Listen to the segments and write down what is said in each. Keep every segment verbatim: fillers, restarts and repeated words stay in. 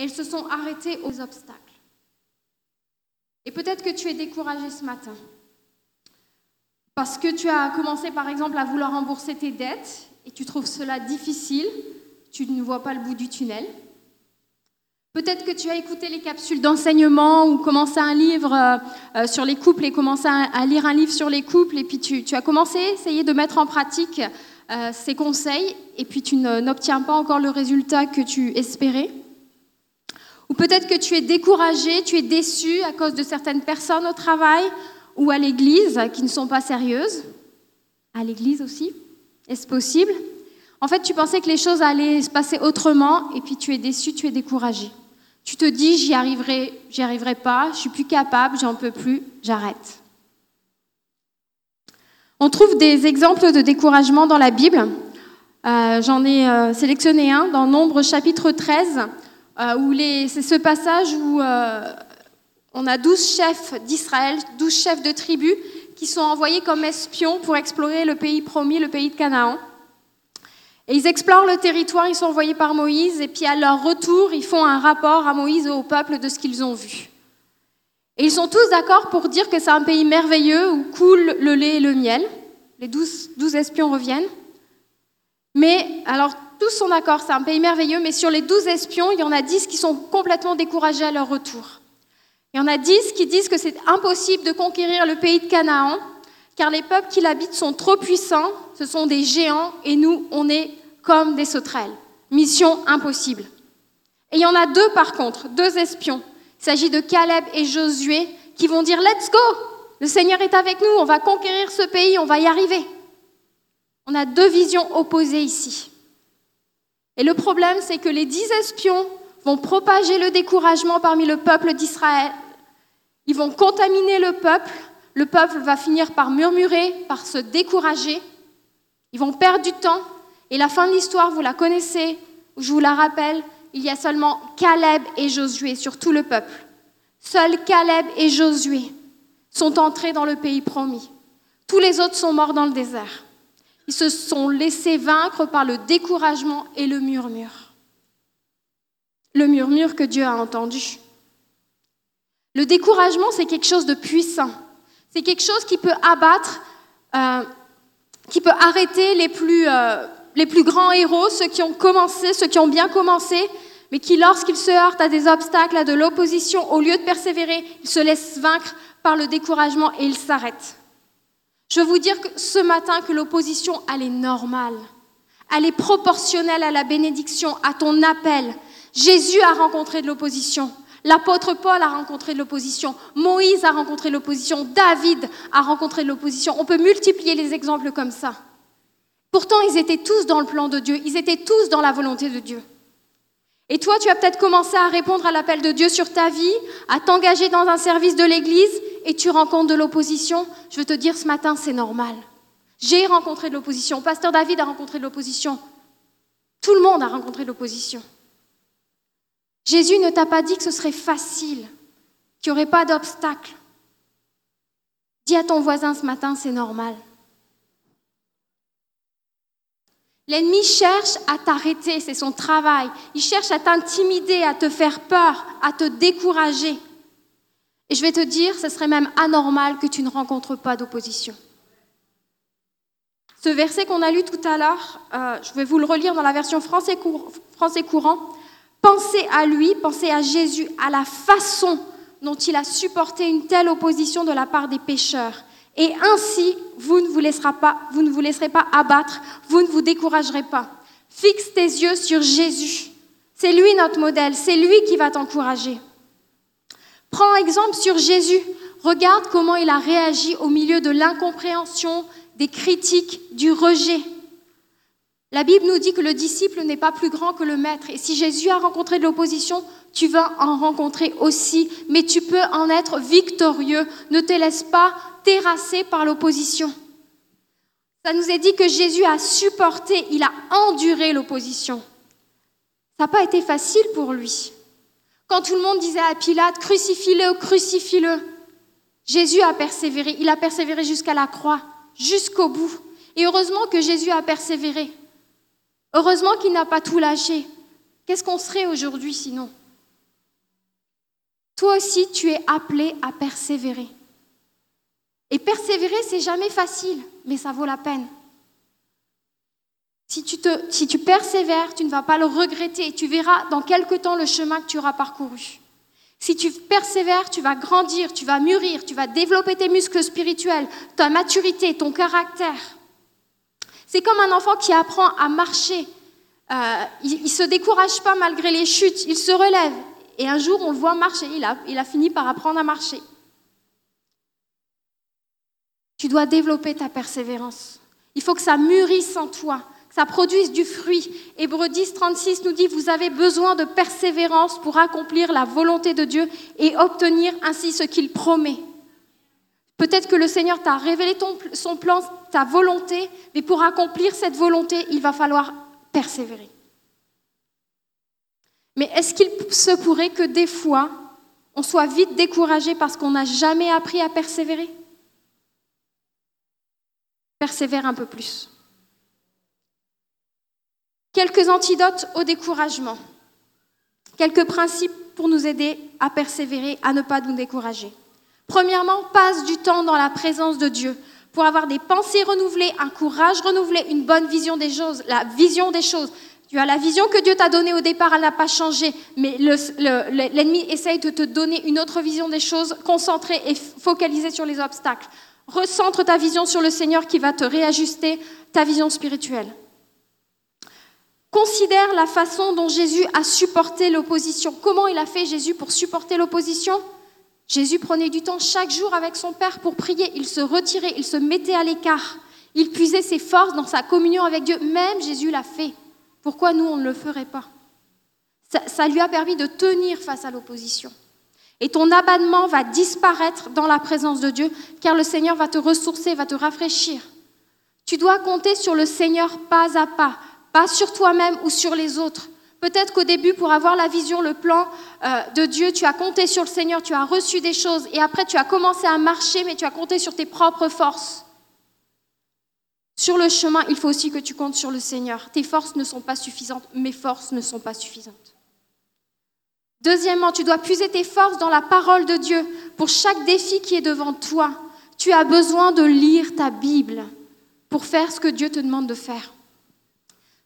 Et ils se sont arrêtés aux obstacles. Et peut-être que tu es découragé ce matin, parce que tu as commencé, par exemple, à vouloir rembourser tes dettes, et tu trouves cela difficile, tu ne vois pas le bout du tunnel. Peut-être que tu as écouté les capsules d'enseignement ou commencé un livre euh, sur les couples et commencé à, à lire un livre sur les couples, et puis tu, tu as commencé à essayer de mettre en pratique euh, ces conseils, et puis tu ne, n'obtiens pas encore le résultat que tu espérais. Ou peut-être que tu es découragé, tu es déçu à cause de certaines personnes au travail ou à l'église qui ne sont pas sérieuses. À l'église aussi, est-ce possible ? En fait, tu pensais que les choses allaient se passer autrement et puis tu es déçu, tu es découragé. Tu te dis, j'y arriverai, j'y arriverai pas, je ne suis plus capable, j'en peux plus, j'arrête. On trouve des exemples de découragement dans la Bible. Euh, j'en ai euh, sélectionné un dans Nombres chapitre treize. Euh, où les, c'est ce passage où euh, on a douze chefs d'Israël, douze chefs de tribus qui sont envoyés comme espions pour explorer le pays promis, le pays de Canaan. Et ils explorent le territoire, ils sont envoyés par Moïse, et puis à leur retour, ils font un rapport à Moïse et au peuple de ce qu'ils ont vu. Et ils sont tous d'accord pour dire que c'est un pays merveilleux où coule le lait et le miel. Les douze, douze espions reviennent. Mais alors, tous sont d'accord, c'est un pays merveilleux, mais sur les douze espions, il y en a dix qui sont complètement découragés à leur retour. Il y en a dix qui disent que c'est impossible de conquérir le pays de Canaan, car les peuples qui l'habitent sont trop puissants, ce sont des géants, et nous, on est comme des sauterelles. Mission impossible. Et il y en a deux par contre, deux espions. Il s'agit de Caleb et Josué qui vont dire « Let's go ! Le Seigneur est avec nous, on va conquérir ce pays, on va y arriver. » On a deux visions opposées ici. Et le problème, c'est que les dix espions vont propager le découragement parmi le peuple d'Israël. Ils vont contaminer le peuple. Le peuple va finir par murmurer, par se décourager. Ils vont perdre du temps. Et la fin de l'histoire, vous la connaissez, je vous la rappelle, il y a seulement Caleb et Josué sur tout le peuple. Seuls Caleb et Josué sont entrés dans le pays promis. Tous les autres sont morts dans le désert. Ils se sont laissés vaincre par le découragement et le murmure. Le murmure que Dieu a entendu. Le découragement, c'est quelque chose de puissant. C'est quelque chose qui peut abattre, euh, qui peut arrêter les plus, euh, les plus grands héros, ceux qui ont commencé, ceux qui ont bien commencé, mais qui, lorsqu'ils se heurtent à des obstacles, à de l'opposition, au lieu de persévérer, ils se laissent vaincre par le découragement et ils s'arrêtent. Je veux vous dire que ce matin que l'opposition, elle est normale. Elle est proportionnelle à la bénédiction, à ton appel. Jésus a rencontré de l'opposition. L'apôtre Paul a rencontré de l'opposition. Moïse a rencontré de l'opposition. David a rencontré de l'opposition. On peut multiplier les exemples comme ça. Pourtant, ils étaient tous dans le plan de Dieu. Ils étaient tous dans la volonté de Dieu. Et toi, tu as peut-être commencé à répondre à l'appel de Dieu sur ta vie, à t'engager dans un service de l'Église, et tu rencontres de l'opposition. Je veux te dire ce matin, c'est normal. J'ai rencontré de l'opposition. Pasteur David a rencontré de l'opposition. Tout le monde a rencontré de l'opposition. Jésus ne t'a pas dit que ce serait facile, qu'il n'y aurait pas d'obstacle. Dis à ton voisin ce matin, c'est normal. L'ennemi cherche à t'arrêter, c'est son travail. Il cherche à t'intimider, à te faire peur, à te décourager. Et je vais te dire, ce serait même anormal que tu ne rencontres pas d'opposition. Ce verset qu'on a lu tout à l'heure, euh, je vais vous le relire dans la version français, cour- français courant. Pensez à lui, pensez à Jésus, à la façon dont il a supporté une telle opposition de la part des pécheurs. Et ainsi, vous ne vous laisserez pas, vous ne vous laisserez pas abattre, vous ne vous découragerez pas. Fixe tes yeux sur Jésus. C'est lui notre modèle, c'est lui qui va t'encourager. Prends exemple sur Jésus. Regarde comment il a réagi au milieu de l'incompréhension, des critiques, du rejet. La Bible nous dit que le disciple n'est pas plus grand que le maître. Et si Jésus a rencontré de l'opposition, tu vas en rencontrer aussi. Mais tu peux en être victorieux. Ne te laisse pas terrassé par l'opposition. Ça nous est dit que Jésus a supporté, il a enduré l'opposition. Ça n'a pas été facile pour lui. Quand tout le monde disait à Pilate, crucifie-le, crucifie-le, Jésus a persévéré. Il a persévéré jusqu'à la croix, jusqu'au bout. Et heureusement que Jésus a persévéré. Heureusement qu'il n'a pas tout lâché. Qu'est-ce qu'on serait aujourd'hui sinon ? Toi aussi, tu es appelé à persévérer. Et persévérer, c'est jamais facile, mais ça vaut la peine. Si tu, te, si tu persévères, tu ne vas pas le regretter et tu verras dans quelque temps le chemin que tu auras parcouru. Si tu persévères, tu vas grandir, tu vas mûrir, tu vas développer tes muscles spirituels, ta maturité, ton caractère. C'est comme un enfant qui apprend à marcher. Euh, il ne se décourage pas malgré les chutes, il se relève. Et un jour, on le voit marcher, il a, il a fini par apprendre à marcher. Tu dois développer ta persévérance. Il faut que ça mûrisse en toi, que ça produise du fruit. Hébreux dix, trente-six nous dit « Vous avez besoin de persévérance pour accomplir la volonté de Dieu et obtenir ainsi ce qu'il promet. » Peut-être que le Seigneur t'a révélé ton, son plan, ta volonté, mais pour accomplir cette volonté, il va falloir persévérer. Mais est-ce qu'il se pourrait que des fois, on soit vite découragé parce qu'on n'a jamais appris à persévérer ? Persévère un peu plus. Quelques antidotes au découragement. Quelques principes pour nous aider à persévérer, à ne pas nous décourager. Premièrement, passe du temps dans la présence de Dieu pour avoir des pensées renouvelées, un courage renouvelé, une bonne vision des choses, la vision des choses. Tu as la vision que Dieu t'a donnée au départ, elle n'a pas changé, mais le, le, le, l'ennemi essaye de te donner une autre vision des choses, concentrée et focalisée sur les obstacles. Recentre ta vision sur le Seigneur qui va te réajuster ta vision spirituelle. Considère la façon dont Jésus a supporté l'opposition. Comment il a fait Jésus pour supporter l'opposition ? Jésus prenait du temps chaque jour avec son Père pour prier. Il se retirait, il se mettait à l'écart. Il puisait ses forces dans sa communion avec Dieu. Même Jésus l'a fait. Pourquoi nous, on ne le ferait pas ? Ça, ça lui a permis de tenir face à l'opposition. Et ton abattement va disparaître dans la présence de Dieu, car le Seigneur va te ressourcer, va te rafraîchir. Tu dois compter sur le Seigneur pas à pas, pas sur toi-même ou sur les autres. Peut-être qu'au début, pour avoir la vision, le plan euh, de Dieu, tu as compté sur le Seigneur, tu as reçu des choses, et après tu as commencé à marcher, mais tu as compté sur tes propres forces. Sur le chemin, il faut aussi que tu comptes sur le Seigneur. Tes forces ne sont pas suffisantes, mes forces ne sont pas suffisantes. Deuxièmement, tu dois puiser tes forces dans la parole de Dieu pour chaque défi qui est devant toi. Tu as besoin de lire ta Bible pour faire ce que Dieu te demande de faire.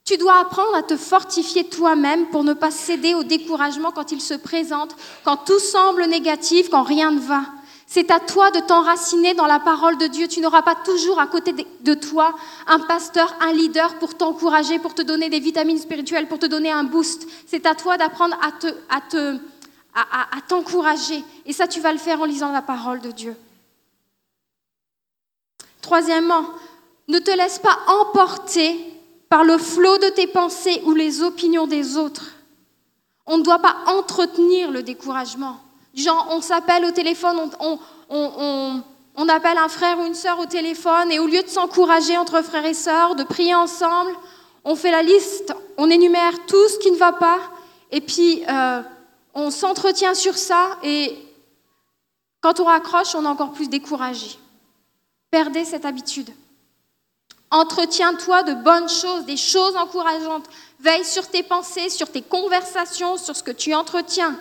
Tu dois apprendre à te fortifier toi-même pour ne pas céder au découragement quand il se présente, quand tout semble négatif, quand rien ne va. C'est à toi de t'enraciner dans la parole de Dieu. Tu n'auras pas toujours à côté de toi un pasteur, un leader pour t'encourager, pour te donner des vitamines spirituelles, pour te donner un boost. C'est à toi d'apprendre à, te, à, te, à, à, à t'encourager. Et ça, tu vas le faire en lisant la parole de Dieu. Troisièmement, ne te laisse pas emporter par le flot de tes pensées ou les opinions des autres. On ne doit pas entretenir le découragement. Genre, on s'appelle au téléphone, on, on, on, on appelle un frère ou une sœur au téléphone et au lieu de s'encourager entre frères et sœurs, de prier ensemble, on fait la liste, on énumère tout ce qui ne va pas et puis euh, on s'entretient sur ça et quand on raccroche, on est encore plus découragé. Perdez cette habitude. Entretiens-toi de bonnes choses, des choses encourageantes. Veille sur tes pensées, sur tes conversations, sur ce que tu entretiens.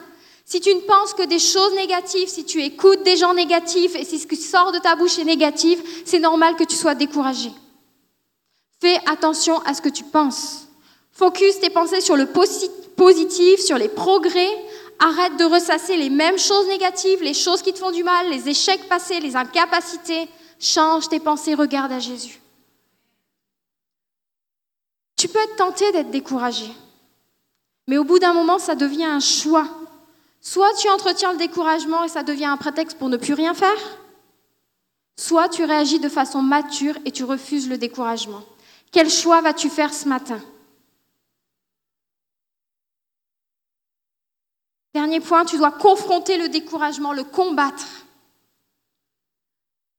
Si tu ne penses que des choses négatives, si tu écoutes des gens négatifs et si ce qui sort de ta bouche est négatif, c'est normal que tu sois découragé. Fais attention à ce que tu penses. Focus tes pensées sur le positif, sur les progrès. Arrête de ressasser les mêmes choses négatives, les choses qui te font du mal, les échecs passés, les incapacités. Change tes pensées, regarde à Jésus. Tu peux être tenté d'être découragé, mais au bout d'un moment, ça devient un choix. Soit tu entretiens le découragement et ça devient un prétexte pour ne plus rien faire, soit tu réagis de façon mature et tu refuses le découragement. Quel choix vas-tu faire ce matin ? Dernier point, tu dois confronter le découragement, le combattre.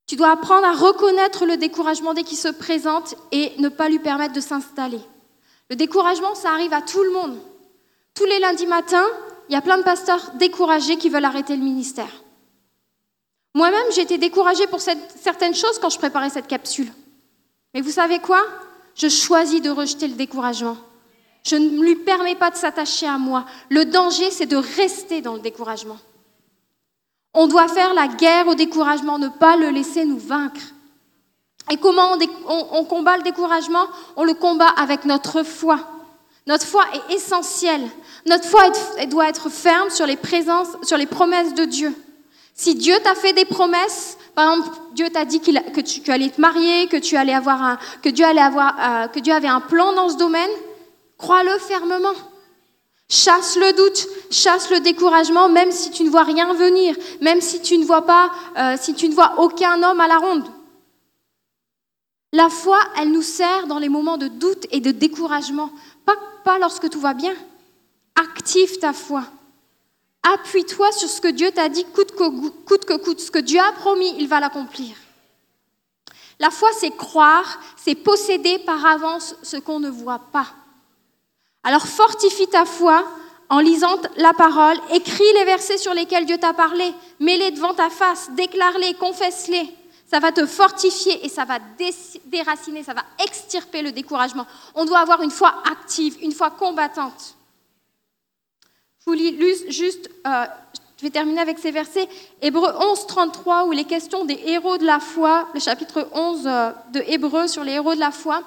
Tu dois apprendre à reconnaître le découragement dès qu'il se présente et ne pas lui permettre de s'installer. Le découragement, ça arrive à tout le monde. Tous les lundis matins, il y a plein de pasteurs découragés qui veulent arrêter le ministère. Moi-même, j'ai été découragée pour cette, certaines choses quand je préparais cette capsule. Mais vous savez quoi ? Je choisis de rejeter le découragement. Je ne lui permets pas de s'attacher à moi. Le danger, c'est de rester dans le découragement. On doit faire la guerre au découragement, ne pas le laisser nous vaincre. Et comment on, dé- on, on combat le découragement? On le combat avec notre foi. Notre foi est essentielle. Notre foi est, doit être ferme sur les, présences, sur les promesses de Dieu. Si Dieu t'a fait des promesses, par exemple, Dieu t'a dit qu'il a, que tu, tu allais te marier, que, tu allais avoir un, que, Dieu allait avoir, euh, que Dieu avait un plan dans ce domaine, crois-le fermement. Chasse le doute, chasse le découragement, même si tu ne vois rien venir, même si tu ne vois pas, euh, si tu ne vois aucun homme à la ronde. La foi, elle nous sert dans les moments de doute et de découragement, pas, pas lorsque tout va bien. Active ta foi. Appuie-toi sur ce que Dieu t'a dit, coûte que, coûte que coûte. Ce que Dieu a promis, il va l'accomplir. La foi, c'est croire, c'est posséder par avance ce qu'on ne voit pas. Alors fortifie ta foi en lisant la parole, écris les versets sur lesquels Dieu t'a parlé, mets-les devant ta face, déclare-les, confesse-les. Ça va te fortifier et ça va déraciner, ça va extirper le découragement. On doit avoir une foi active, une foi combattante. Je vous lis juste, euh, je vais terminer avec ces versets, Hébreux onze, trente-trois, où il est question des héros de la foi, le chapitre onze euh, de Hébreux sur les héros de la foi.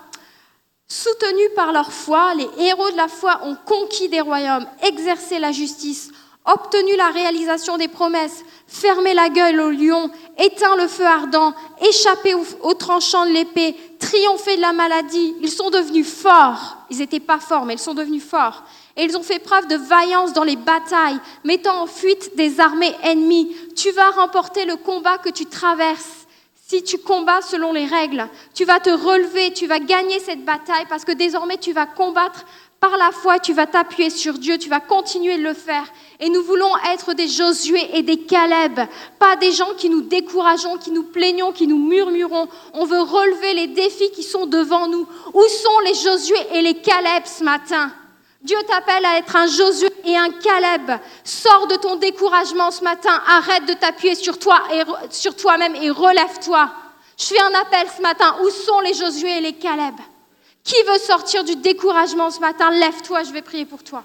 Soutenus par leur foi, les héros de la foi ont conquis des royaumes, exercé la justice, obtenu la réalisation des promesses, fermé la gueule au lion, éteint le feu ardent, échappé au, au tranchant de l'épée, triomphé de la maladie. Ils sont devenus forts. Ils n'étaient pas forts, mais ils sont devenus forts. Et ils ont fait preuve de vaillance dans les batailles, mettant en fuite des armées ennemies. Tu vas remporter le combat que tu traverses. Si tu combats selon les règles, tu vas te relever, tu vas gagner cette bataille parce que désormais tu vas combattre par la foi, tu vas t'appuyer sur Dieu, tu vas continuer de le faire. Et nous voulons être des Josué et des Caleb, pas des gens qui nous décourageons, qui nous plaignons, qui nous murmurons. On veut relever les défis qui sont devant nous. Où sont les Josué et les Caleb ce matin ? Dieu t'appelle à être un Josué et un Caleb. Sors de ton découragement ce matin, arrête de t'appuyer sur toi et sur toi-même et relève-toi. Je fais un appel ce matin, où sont les Josué et les Caleb ? Qui veut sortir du découragement ce matin ? Lève-toi, je vais prier pour toi.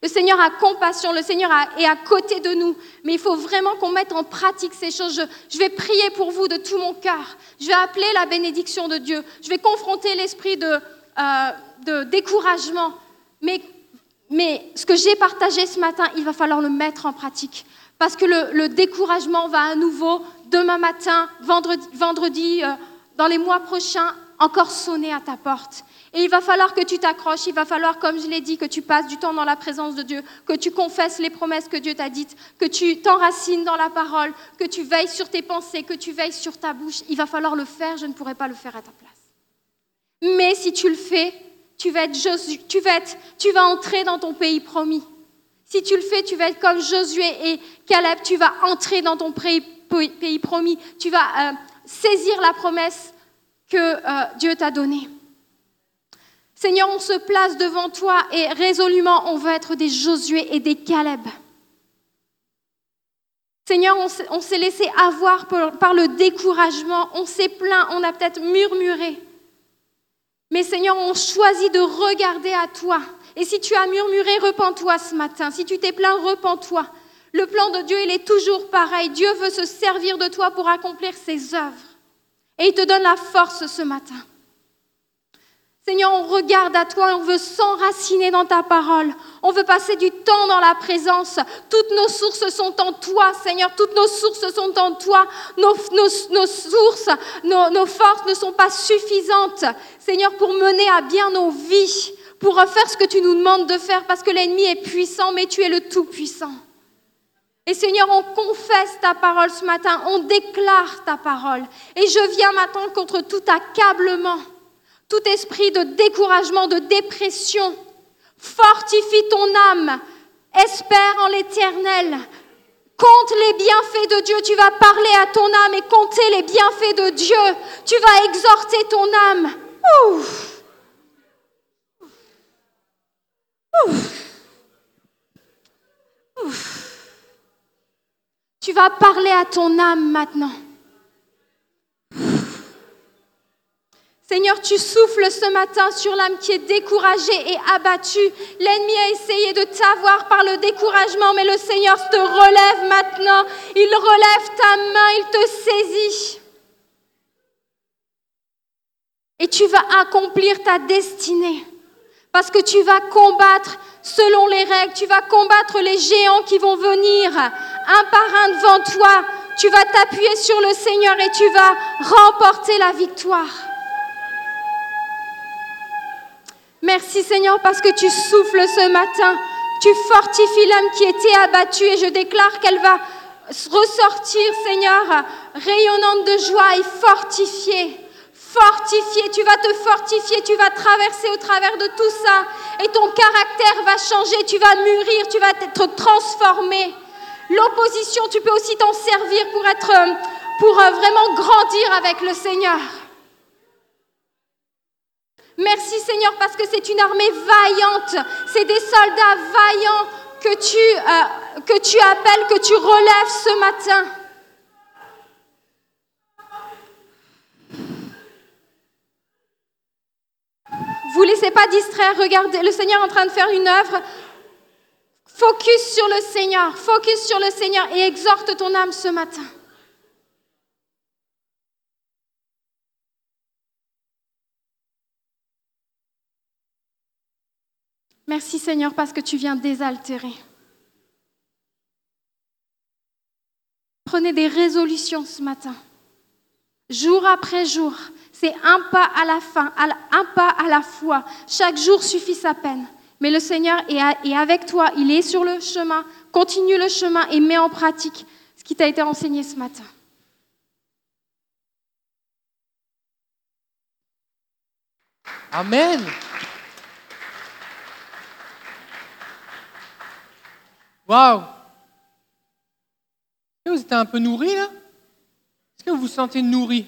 Le Seigneur a compassion, le Seigneur est à côté de nous, mais il faut vraiment qu'on mette en pratique ces choses. Je, je vais prier pour vous de tout mon cœur, je vais appeler la bénédiction de Dieu, je vais confronter l'esprit de, euh, de découragement, mais, mais ce que j'ai partagé ce matin, il va falloir le mettre en pratique, parce que le, le découragement va à nouveau, demain matin, vendredi, vendredi euh, dans les mois prochains, encore sonner à ta porte. Et il va falloir que tu t'accroches, il va falloir, comme je l'ai dit, que tu passes du temps dans la présence de Dieu, que tu confesses les promesses que Dieu t'a dites, que tu t'enracines dans la parole, que tu veilles sur tes pensées, que tu veilles sur ta bouche. Il va falloir le faire, je ne pourrai pas le faire à ta place. Mais si tu le fais, tu vas être Josué, tu vas être, tu vas entrer dans ton pays promis. Si tu le fais, tu vas être comme Josué et Caleb, tu vas entrer dans ton pays, pays promis, tu vas euh, saisir la promesse que euh, Dieu t'a donnée. Seigneur, on se place devant toi et résolument, on veut être des Josué et des Caleb. Seigneur, on s'est, on s'est laissé avoir par, par le découragement, on s'est plaint, on a peut-être murmuré. Mais Seigneur, on choisit de regarder à toi. Et si tu as murmuré, repens-toi ce matin. Si tu t'es plaint, repens-toi. Le plan de Dieu, il est toujours pareil. Dieu veut se servir de toi pour accomplir ses œuvres. Et il te donne la force ce matin. Seigneur, on regarde à toi et on veut s'enraciner dans ta parole. On veut passer du temps dans la présence. Toutes nos sources sont en toi, Seigneur. Toutes nos sources sont en toi. Nos, nos, nos sources, nos, nos forces ne sont pas suffisantes, Seigneur, pour mener à bien nos vies, pour refaire ce que tu nous demandes de faire, parce que l'ennemi est puissant, mais tu es le tout-puissant. Et Seigneur, on confesse ta parole ce matin, on déclare ta parole. Et je viens maintenant contre tout accablement. Tout esprit de découragement, de dépression, fortifie ton âme, espère en l'Éternel. Compte les bienfaits de Dieu, tu vas parler à ton âme et compter les bienfaits de Dieu. Tu vas exhorter ton âme. Ouf. Ouf. Ouf. Tu vas parler à ton âme maintenant. Seigneur, Seigneur, tu souffles ce matin sur l'âme qui est découragée et abattue. L'ennemi a essayé de t'avoir par le découragement, mais le Seigneur te relève maintenant. Il relève ta main, il te saisit. Et tu vas accomplir ta destinée. Parce que tu vas combattre selon les règles, tu vas combattre les géants qui vont venir un par un devant toi. Tu vas t'appuyer sur le Seigneur et tu vas remporter la victoire. Merci Seigneur parce que tu souffles ce matin, tu fortifies l'âme qui était abattue et je déclare qu'elle va ressortir Seigneur, rayonnante de joie et fortifiée. Fortifié, tu vas te fortifier, tu vas traverser au travers de tout ça et ton caractère va changer, tu vas mûrir, tu vas être transformé. L'opposition, tu peux aussi t'en servir pour, être, pour vraiment grandir avec le Seigneur. Merci Seigneur parce que c'est une armée vaillante, c'est des soldats vaillants que tu, euh, que tu appelles, que tu relèves ce matin. Vous ne laissez pas distraire, regardez, le Seigneur est en train de faire une œuvre. Focus sur le Seigneur, focus sur le Seigneur et exhorte ton âme ce matin. Merci Seigneur parce que tu viens désaltérer. Prenez des résolutions ce matin, jour après jour. C'est un pas à la fin, un pas à la fois. Chaque jour suffit sa peine. Mais le Seigneur est avec toi, il est sur le chemin. Continue le chemin et mets en pratique ce qui t'a été enseigné ce matin. Amen. Waouh. Est-ce que vous êtes un peu nourri là? Est-ce que vous vous sentez nourri?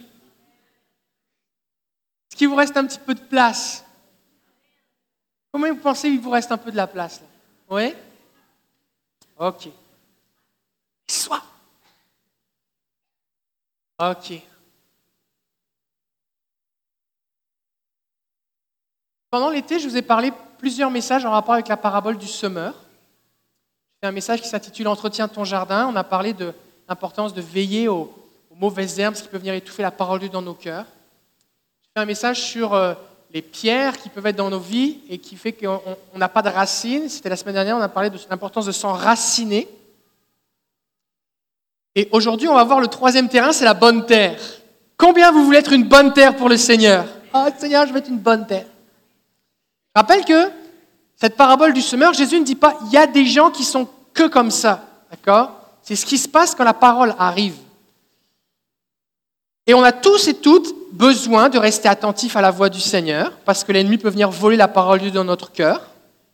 Est-ce qu'il vous reste un petit peu de place? Combien vous pensez qu'il vous reste un peu de la place là? Oui? Ok. Sois. Ok. Pendant l'été, je vous ai parlé plusieurs messages en rapport avec la parabole du semeur. J'ai fait un message qui s'intitule « Entretiens ton jardin ». On a parlé de l'importance de veiller aux, aux mauvaises herbes qui peuvent venir étouffer la parole de Dieu dans nos cœurs. J'ai fait un message sur euh, les pierres qui peuvent être dans nos vies et qui fait qu'on n'a pas de racines. C'était la semaine dernière, on a parlé de l'importance de s'enraciner. Et aujourd'hui, on va voir le troisième terrain, c'est la bonne terre. Combien vous voulez être une bonne terre pour le Seigneur? Oh Seigneur, je veux être une bonne terre. Je rappelle que cette parabole du semeur, Jésus ne dit pas « il y a des gens qui sont que comme ça ». D'accord? C'est ce qui se passe quand la parole arrive. Et on a tous et toutes besoin de rester attentifs à la voix du Seigneur, parce que l'ennemi peut venir voler la parole de Dieu dans notre cœur.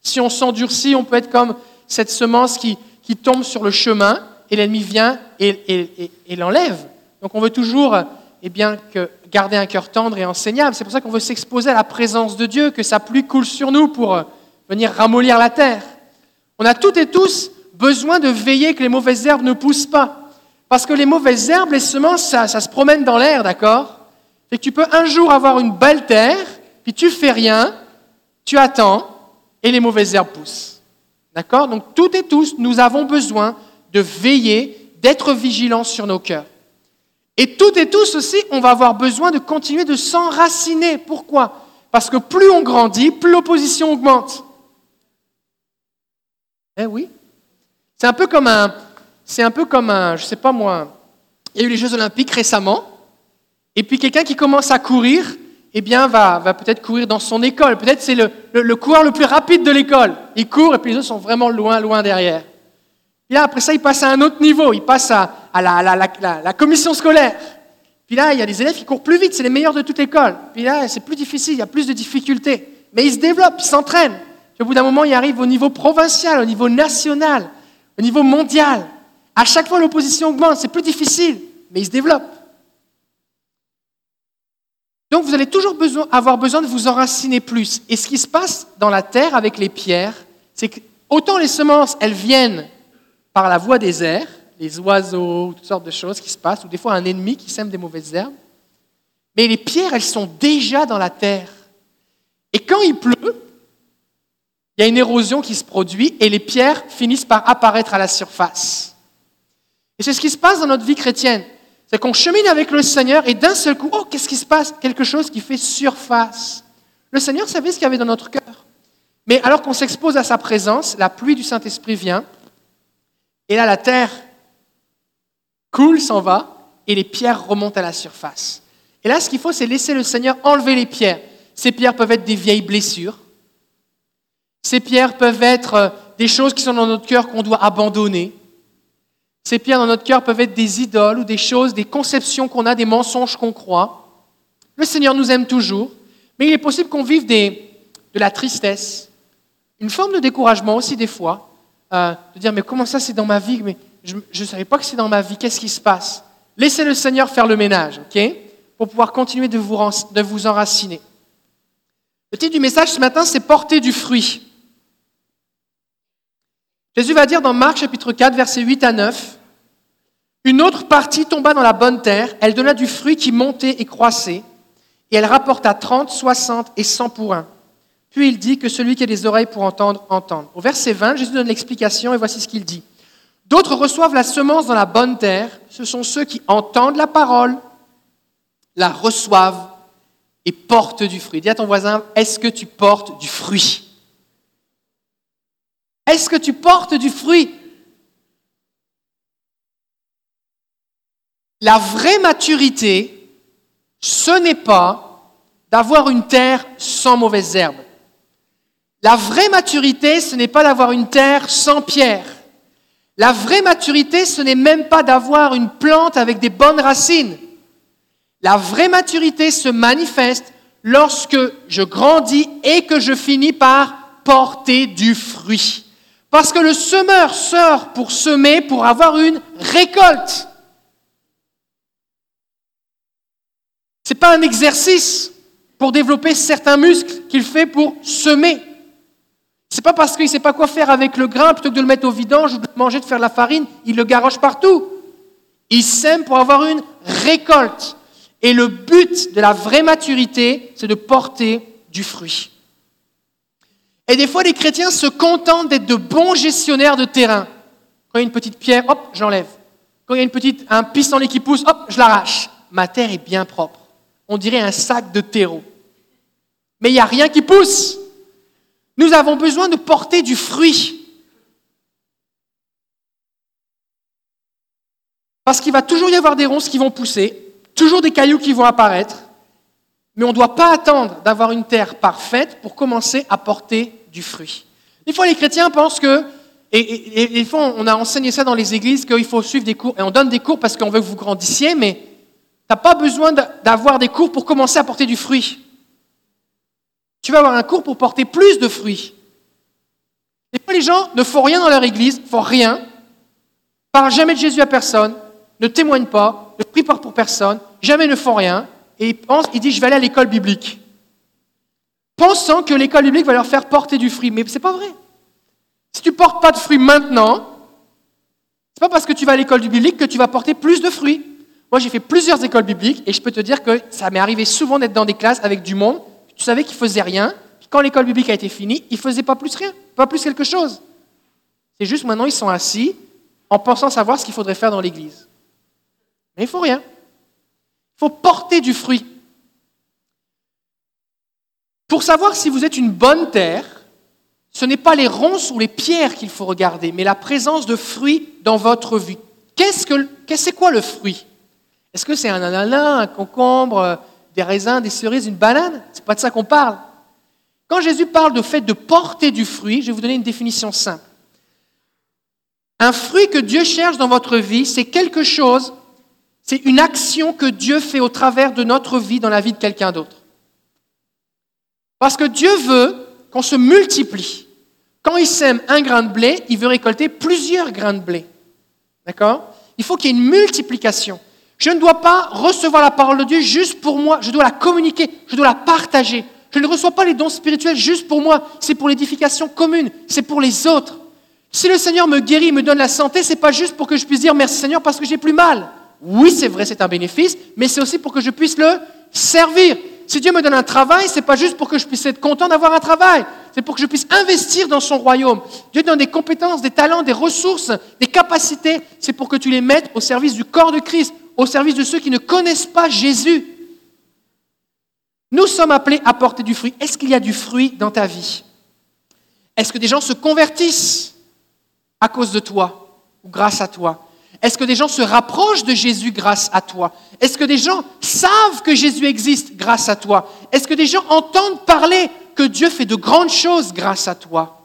Si on s'endurcit, on peut être comme cette semence qui, qui tombe sur le chemin, et l'ennemi vient et, et, et, et l'enlève. Donc on veut toujours eh bien, que garder un cœur tendre et enseignable. C'est pour ça qu'on veut s'exposer à la présence de Dieu, que sa pluie coule sur nous pour venir ramollir la terre. On a toutes et tous besoin de veiller que les mauvaises herbes ne poussent pas. Parce que les mauvaises herbes, les semences, ça, ça se promène dans l'air, d'accord? Fait que tu peux un jour avoir une belle terre, puis tu fais rien, tu attends, et les mauvaises herbes poussent. D'accord? Donc, toutes et tous, nous avons besoin de veiller, d'être vigilants sur nos cœurs. Et toutes et tous aussi, on va avoir besoin de continuer de s'enraciner. Pourquoi? Parce que plus on grandit, plus l'opposition augmente. Eh oui. C'est un peu comme un... C'est un peu comme un, je ne sais pas moi, il y a eu les Jeux Olympiques récemment, et puis quelqu'un qui commence à courir, eh bien va, va peut-être courir dans son école. Peut-être c'est le, le, le coureur le plus rapide de l'école. Il court et puis les autres sont vraiment loin, loin derrière. Puis là, après ça, il passe à un autre niveau, il passe à, à, la, à, la, à la, la commission scolaire. Puis là, il y a des élèves qui courent plus vite, c'est les meilleurs de toute l'école. Puis là, c'est plus difficile, il y a plus de difficultés. Mais ils se développent, ils s'entraînent. Puis au bout d'un moment, ils arrivent au niveau provincial, au niveau national, au niveau mondial. À chaque fois, l'opposition augmente, c'est plus difficile, mais il se développe. Donc, vous allez toujours besoin, avoir besoin de vous enraciner plus. Et ce qui se passe dans la terre avec les pierres, c'est que autant les semences, elles viennent par la voie des airs, les oiseaux, toutes sortes de choses qui se passent, ou des fois un ennemi qui sème des mauvaises herbes, mais les pierres, elles sont déjà dans la terre. Et quand il pleut, il y a une érosion qui se produit et les pierres finissent par apparaître à la surface. Et c'est ce qui se passe dans notre vie chrétienne. C'est qu'on chemine avec le Seigneur et d'un seul coup, oh, qu'est-ce qui se passe? Quelque chose qui fait surface. Le Seigneur savait ce qu'il y avait dans notre cœur. Mais alors qu'on s'expose à sa présence, la pluie du Saint-Esprit vient et là, la terre coule, s'en va et les pierres remontent à la surface. Et là, ce qu'il faut, c'est laisser le Seigneur enlever les pierres. Ces pierres peuvent être des vieilles blessures. Ces pierres peuvent être des choses qui sont dans notre cœur qu'on doit abandonner. Ces pierres dans notre cœur peuvent être des idoles ou des choses, des conceptions qu'on a, des mensonges qu'on croit. Le Seigneur nous aime toujours, mais il est possible qu'on vive des, de la tristesse, une forme de découragement aussi des fois, euh, de dire « mais comment ça c'est dans ma vie? Mais je ne savais pas que c'est dans ma vie, qu'est-ce qui se passe ?» Laissez le Seigneur faire le ménage, ok, pour pouvoir continuer de vous, de vous enraciner. Le titre du message ce matin, c'est « Porter du fruit ». Jésus va dire dans Marc chapitre quatre, versets huit à neuf, « Une autre partie tomba dans la bonne terre, elle donna du fruit qui montait et croissait, et elle rapporta trente, soixante et cent pour un. Puis il dit que celui qui a des oreilles pour entendre, entende. » Au verset vingt, Jésus donne l'explication et voici ce qu'il dit. « D'autres reçoivent la semence dans la bonne terre, ce sont ceux qui entendent la parole, la reçoivent et portent du fruit. » Dis à ton voisin, « Est-ce que tu portes du fruit ?» Est-ce que tu portes du fruit? La vraie maturité, ce n'est pas d'avoir une terre sans mauvaises herbes. La vraie maturité, ce n'est pas d'avoir une terre sans pierre. La vraie maturité, ce n'est même pas d'avoir une plante avec des bonnes racines. La vraie maturité se manifeste lorsque je grandis et que je finis par porter du fruit. Parce que le semeur sort pour semer, pour avoir une récolte. Ce n'est pas un exercice pour développer certains muscles qu'il fait pour semer. Ce n'est pas parce qu'il ne sait pas quoi faire avec le grain, plutôt que de le mettre au vidange ou de le manger, de faire de la farine, il le garoche partout. Il sème pour avoir une récolte. Et le but de la vraie maturité, c'est de porter du fruit. Et des fois, les chrétiens se contentent d'être de bons gestionnaires de terrain. Quand il y a une petite pierre, hop, j'enlève. Quand il y a une petite, un pissenlit qui pousse, hop, je l'arrache. Ma terre est bien propre. On dirait un sac de terreau. Mais il n'y a rien qui pousse. Nous avons besoin de porter du fruit. Parce qu'il va toujours y avoir des ronces qui vont pousser, toujours des cailloux qui vont apparaître. Mais on ne doit pas attendre d'avoir une terre parfaite pour commencer à porter du fruit. Des fois, les chrétiens pensent que, et, et, et des fois, on a enseigné ça dans les églises, qu'il faut suivre des cours, et on donne des cours parce qu'on veut que vous grandissiez, mais tu n'as pas besoin d'avoir des cours pour commencer à porter du fruit. Tu vas avoir un cours pour porter plus de fruits. Des fois, les gens ne font rien dans leur église, ne font rien, ne parlent jamais de Jésus à personne, ne témoignent pas, ne prient pas pour personne, jamais ne font rien. Et il, pense, il dit, je vais aller à l'école biblique. Pensant que l'école biblique va leur faire porter du fruit. Mais ce n'est pas vrai. Si tu ne portes pas de fruits maintenant, ce n'est pas parce que tu vas à l'école biblique que tu vas porter plus de fruits. Moi, j'ai fait plusieurs écoles bibliques et je peux te dire que ça m'est arrivé souvent d'être dans des classes avec du monde. Tu savais qu'ils ne faisaient rien. Puis quand l'école biblique a été finie, ils ne faisaient pas plus rien, pas plus quelque chose. C'est juste maintenant, ils sont assis en pensant savoir ce qu'il faudrait faire dans l'église. Mais il ne faut rien. Il faut porter du fruit. Pour savoir si vous êtes une bonne terre, ce n'est pas les ronces ou les pierres qu'il faut regarder, mais la présence de fruits dans votre vie. Qu'est-ce que, c'est quoi le fruit? Est-ce que c'est un ananas, un concombre, des raisins, des cerises, une banane? C'est pas de ça qu'on parle. Quand Jésus parle de fait de porter du fruit, je vais vous donner une définition simple. Un fruit que Dieu cherche dans votre vie, c'est quelque chose... C'est une action que Dieu fait au travers de notre vie, dans la vie de quelqu'un d'autre. Parce que Dieu veut qu'on se multiplie. Quand il sème un grain de blé, il veut récolter plusieurs grains de blé. D'accord? Il faut qu'il y ait une multiplication. Je ne dois pas recevoir la parole de Dieu juste pour moi. Je dois la communiquer, je dois la partager. Je ne reçois pas les dons spirituels juste pour moi. C'est pour l'édification commune, c'est pour les autres. Si le Seigneur me guérit, me donne la santé, ce n'est pas juste pour que je puisse dire merci Seigneur parce que j'ai plus mal. Oui, c'est vrai, c'est un bénéfice, mais c'est aussi pour que je puisse le Servir. Si Dieu me donne un travail, ce n'est pas juste pour que je puisse être content d'avoir un travail. C'est pour que je puisse investir dans son royaume. Dieu te donne des compétences, des talents, des ressources, des capacités. C'est pour que tu les mettes au service du corps de Christ, au service de ceux qui ne connaissent pas Jésus. Nous sommes appelés à porter du fruit. Est-ce qu'il y a du fruit dans ta vie? Est-ce que des gens se convertissent à cause de toi ou grâce à toi? Est-ce que des gens se rapprochent de Jésus grâce à toi? Est-ce que des gens savent que Jésus existe grâce à toi? Est-ce que des gens entendent parler que Dieu fait de grandes choses grâce à toi?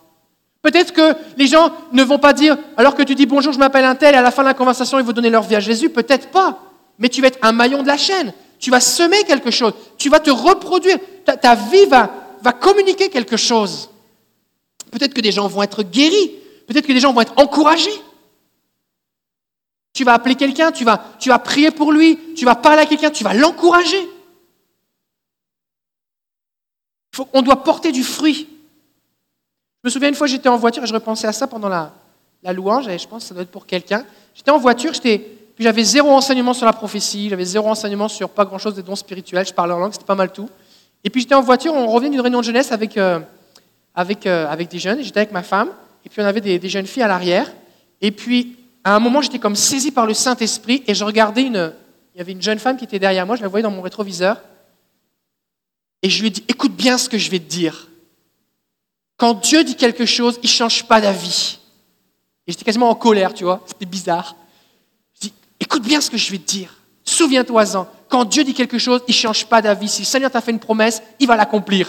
Peut-être que les gens ne vont pas dire, alors que tu dis « Bonjour, je m'appelle un tel », et à la fin de la conversation, ils vont donner leur vie à Jésus. Peut-être pas, mais tu vas être un maillon de la chaîne. Tu vas semer quelque chose, tu vas te reproduire. Ta, ta vie va, va communiquer quelque chose. Peut-être que des gens vont être guéris, peut-être que des gens vont être encouragés. Tu vas appeler quelqu'un, tu vas, tu vas prier pour lui, tu vas parler à quelqu'un, tu vas l'encourager. Faut, on doit porter du fruit. Je me souviens une fois, j'étais en voiture, et je repensais à ça pendant la, la louange, et je pense que ça doit être pour quelqu'un. J'étais en voiture, j'étais, puis j'avais zéro enseignement sur la prophétie, j'avais zéro enseignement sur pas grand-chose des dons spirituels, je parlais en langue, c'était pas mal tout. Et puis j'étais en voiture, on revenait d'une réunion de jeunesse avec, euh, avec, euh, avec des jeunes, j'étais avec ma femme, et puis on avait des, des jeunes filles à l'arrière, et puis... À un moment, j'étais comme saisi par le Saint-Esprit et je regardais une... Il y avait une jeune femme qui était derrière moi, je la voyais dans mon rétroviseur. Et je lui ai dit, écoute bien ce que je vais te dire. Quand Dieu dit quelque chose, il ne change pas d'avis. Et j'étais quasiment en colère, tu vois, c'était bizarre. Je dis, écoute bien ce que je vais te dire. Souviens-toi-en, quand Dieu dit quelque chose, il ne change pas d'avis. Si le Seigneur t'a fait une promesse, il va l'accomplir.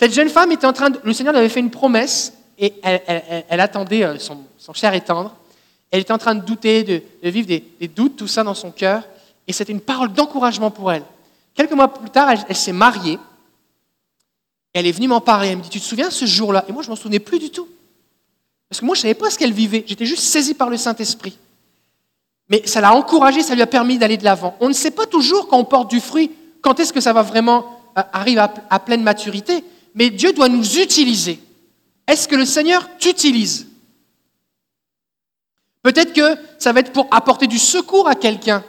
Cette jeune femme était en train de... Le Seigneur lui avait fait une promesse et elle, elle, elle, elle attendait son, son cher et tendre. Elle était en train de douter, de, de vivre des, des doutes, tout ça dans son cœur. Et c'était une parole d'encouragement pour elle. Quelques mois plus tard, elle, elle s'est mariée. Elle est venue m'en parler. Elle me dit, tu te souviens ce jour-là? Et moi, je ne m'en souvenais plus du tout. Parce que moi, je ne savais pas ce qu'elle vivait. J'étais juste saisi par le Saint-Esprit. Mais ça l'a encouragée, ça lui a permis d'aller de l'avant. On ne sait pas toujours quand on porte du fruit, quand est-ce que ça va vraiment euh, arriver à, à pleine maturité. Mais Dieu doit nous utiliser. Est-ce que le Seigneur t'utilise? Peut-être que ça va être pour apporter du secours à quelqu'un.